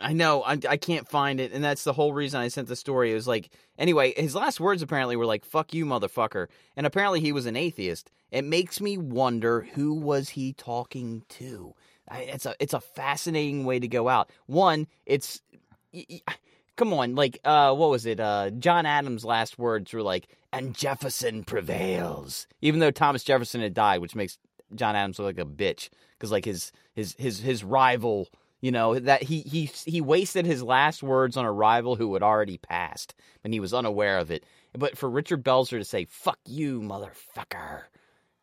I know. I, I can't find it, and that's the whole reason I sent the story. It was like, anyway, his last words apparently were like, fuck you, motherfucker. And apparently he was an atheist. It makes me wonder, who was he talking to? I, it's a it's a fascinating way to go out. One, it's... Y- y- Come on, like, uh, what was it? Uh, John Adams' last words were like, and Jefferson prevails. Even though Thomas Jefferson had died, which makes John Adams look like a bitch. Because, like, his, his his his rival, you know, that he, he he wasted his last words on a rival who had already passed. And he was unaware of it. But for Richard Belzer to say, fuck you, motherfucker.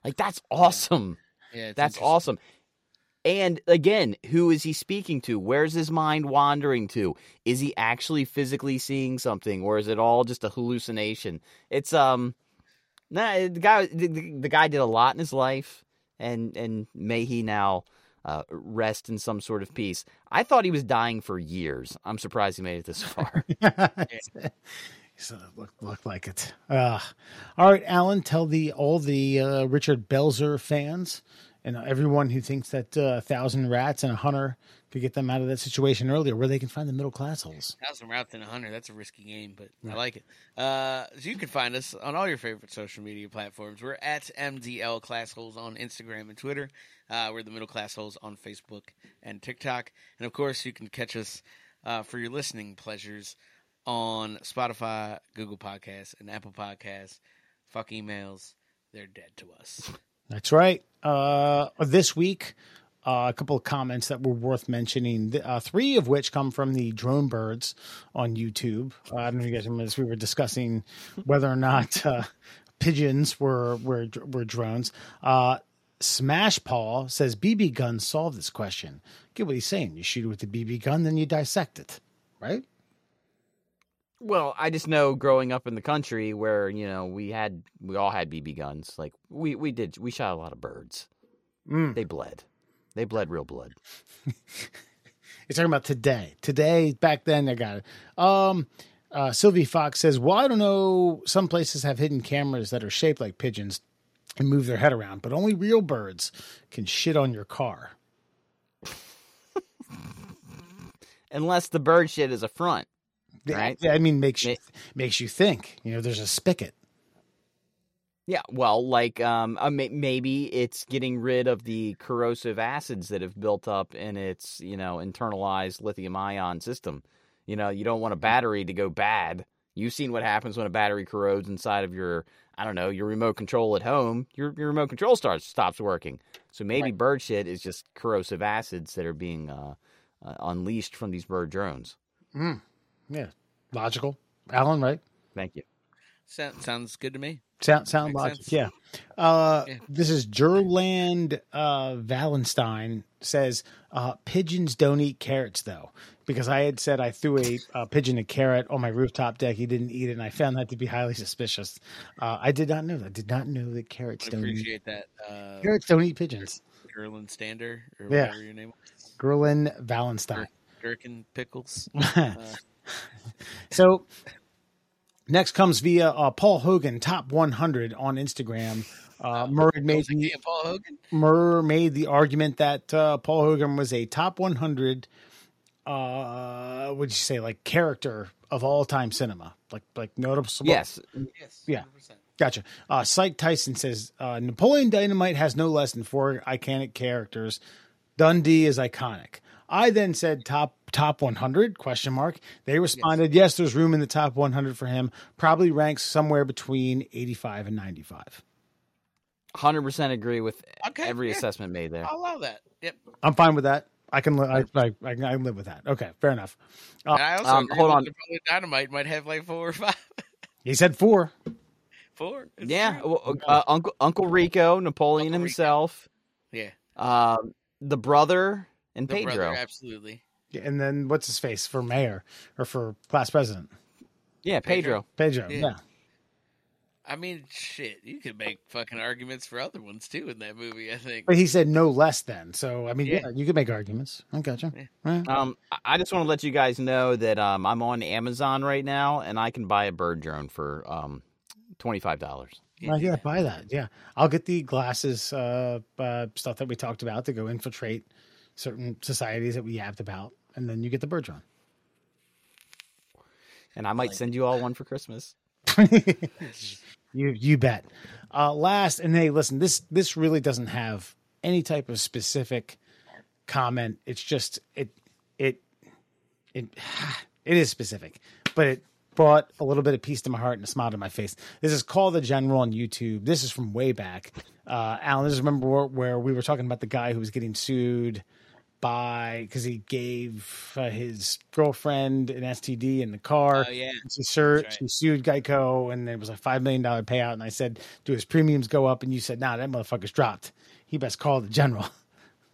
Like, that's awesome. Yeah, yeah, that's awesome. And, again, who is he speaking to? Where's his mind wandering to? Is he actually physically seeing something, or is it all just a hallucination? It's, um, nah, the guy the, the guy did a lot in his life, and, and may he now uh, rest in some sort of peace. I thought he was dying for years. I'm surprised he made it this far. So look, look like it. Uh, all right, Alan, tell the all the uh, Richard Belzer fans and everyone who thinks that uh, a thousand rats and a hunter could get them out of that situation earlier, where they can find the middle class holes. A thousand rats and a hunter, that's a risky game, but yeah. I like it. Uh, so you can find us on all your favorite social media platforms. We're at M D L Class Holes on Instagram and Twitter. Uh, we're the Middle Class Holes on Facebook and TikTok. And, of course, you can catch us uh, for your listening pleasures on Spotify, Google Podcasts, and Apple Podcasts. Fuck emails. They're dead to us. That's right. Uh, this week, uh, a couple of comments that were worth mentioning, uh, three of which come from the Drone Birds on YouTube. Uh, I don't know if you guys remember this. We were discussing whether or not uh, pigeons were were were drones. Uh, Smash Paul says, B B gun solved this question. Get what he's saying. You shoot it with the B B gun, then you dissect it, right? Well, I just know growing up in the country where, you know, we had we all had B B guns. Like we, we did we shot a lot of birds. Mm. They bled. They bled real blood. You're talking about today. Today, back then, I got it. Um, uh, Sylvie Fox says, well, I don't know. Some places have hidden cameras that are shaped like pigeons and move their head around, but only real birds can shit on your car. Unless the bird shit is a front. Right? Yeah, I mean, makes you, makes you think, you know, there's a spigot. Yeah, well, like um, maybe it's getting rid of the corrosive acids that have built up in its, you know, internalized lithium ion system. You know, you don't want a battery to go bad. You've seen what happens when a battery corrodes inside of your, I don't know, your remote control at home. Your your remote control starts stops working. So maybe right. Bird shit is just corrosive acids that are being uh, uh, unleashed from these bird drones. Hmm. Yeah, logical. Alan, right? Thank you. Sound, sounds good to me. Sound, sound logical, yeah. Uh, yeah. This is Gerland uh, Valenstein says, uh, pigeons don't eat carrots, though, because I had said I threw a, a pigeon a carrot on my rooftop deck. He didn't eat it, and I found that to be highly suspicious. Uh, I did not know that. I did not know that carrots don't eat. That, uh, carrots don't eat pigeons. Gerland Stander, or yeah. whatever your name was. Gerland Valenstein. Gherkin pickles. Uh, so next comes via uh, Paul Hogan, top one hundred on Instagram. Uh, Murr made the, Paul Hogan? Murr made the argument that uh, Paul Hogan was a top one hundred, uh, would you say, like character of all time cinema, like like noticeable. Yes, yes, yeah, one hundred percent. Gotcha. Uh, Psych Tyson says uh, Napoleon Dynamite has no less than four iconic characters. Dundee is iconic. I then said top top one hundred, question mark. They responded, yes. yes, there's room in the top one hundred for him. Probably ranks somewhere between eighty-five and ninety-five. one hundred percent agree with okay, every yeah. assessment made there. I love that. Yep. I'm fine with that. I can li- I, I, I can live with that. Okay, fair enough. Uh, I also um, hold on. Dynamite might have like four or five. He said four. Four? It's yeah. Well, uh, Uncle Uncle Rico, Napoleon Uncle Rico. himself. Yeah. Um, the brother... and the Pedro. Brother, absolutely. And then what's his face for mayor or for class president? Yeah, Pedro. Pedro, Pedro yeah. yeah. I mean, shit, you could make fucking arguments for other ones, too, in that movie, I think. But he said no less than. So, I mean, yeah, yeah you could make arguments. I gotcha. Yeah. Right. Um, I just want to let you guys know that um, I'm on Amazon right now, and I can buy a bird drone for um, twenty-five dollars. Yeah, yeah, buy that. Yeah. I'll get the glasses uh, uh, stuff that we talked about to go infiltrate certain societies that we yapped about, and then you get the bird drone. And I might like, send you all one for Christmas. you you bet. Uh, last, and hey, listen, this this really doesn't have any type of specific comment. It's just it it it it is specific, but it brought a little bit of peace to my heart and a smile to my face. This is Call the General on YouTube. This is from way back. Uh, Alan, just remember where we were talking about the guy who was getting sued by because he gave uh, his girlfriend an S T D in the car. Oh, yeah. She, sur- right. she sued Geico, and it was a five million dollars payout. And I said, do his premiums go up? And you said, nah, that motherfucker's dropped. He best call the general.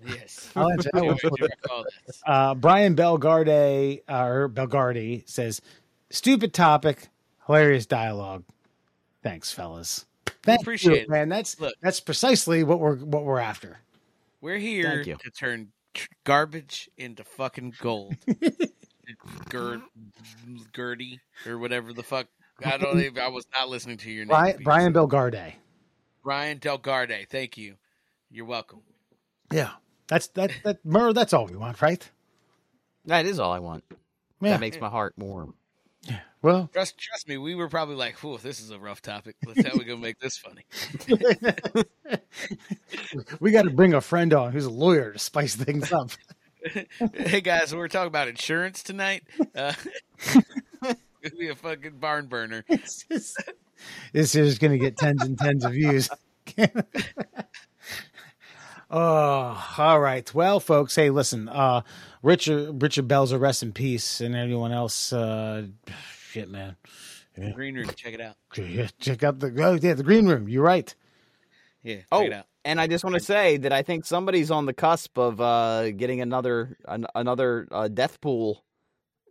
Yes. I'll answer that one for you. Uh, Brian Belgarde, uh, Belgarde says, stupid topic, hilarious dialogue. Thanks, fellas. Thank Appreciate you, man. That's, Look, that's precisely what we're, what we're after. We're here to turn garbage into fucking gold. Gerd, Gertie or whatever the fuck. I don't even, I was not listening to your name. Brian, Brian Belgarde. Brian Belgarde. Thank you. You're welcome. Yeah. That's that, that, Murr, that's all we want, right? That is all I want. Yeah. That makes my heart warm. Yeah. Well, trust, trust me, we were probably like, "Whoa, this is a rough topic. Let's how we go make this funny." We got to bring a friend on who's a lawyer to spice things up. Hey guys, we're talking about insurance tonight. Uh, it's gonna be a fucking barn burner. It's just, this is going to get tens and tens of views. Oh, all right. Well, folks, hey, listen, uh, Richard, Richard Belzer, rest in peace, and everyone else, uh, shit, man. Yeah. Green Room, check it out. Yeah, check out the, oh, yeah, the Green Room. You're right. Yeah, check oh, it out. And I just want to say that I think somebody's on the cusp of, uh, getting another, an, another, uh, death pool,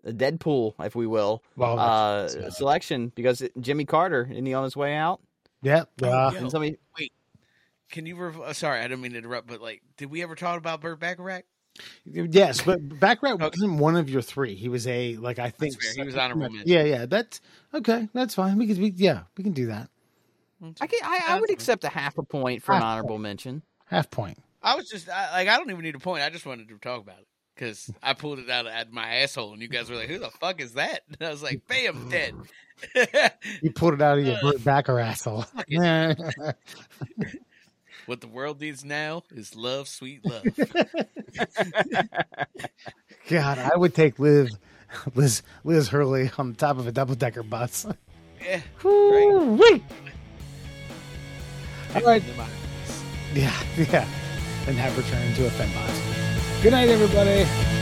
a Deadpool, if we will, well, uh, so. selection because it, Jimmy Carter, isn't he on his way out? Yeah. Uh, and somebody, wait. Can you rev- – sorry, I didn't mean to interrupt, but, like, did we ever talk about Burt Bacharach? Yes, but Bacharach okay. wasn't one of your three. He was a, like, I think – he was honorable mention. Yeah, yeah. That's – okay, that's fine. We could we, – yeah, we can do that. I, can, I, I would accept a half a point for half an honorable point. mention. Half point. I was just – like, I don't even need a point. I just wanted to talk about it because I pulled it out of my asshole, and you guys were like, who the fuck is that? And I was like, bam, dead. You pulled it out of your Burt Bacharach asshole. What the world needs now is love, sweet love. God, I would take Liz, Liz, Liz Hurley on top of a double-decker bus. Yeah, right. All right. Yeah, yeah. And have her turn into a fembot. Good night, everybody.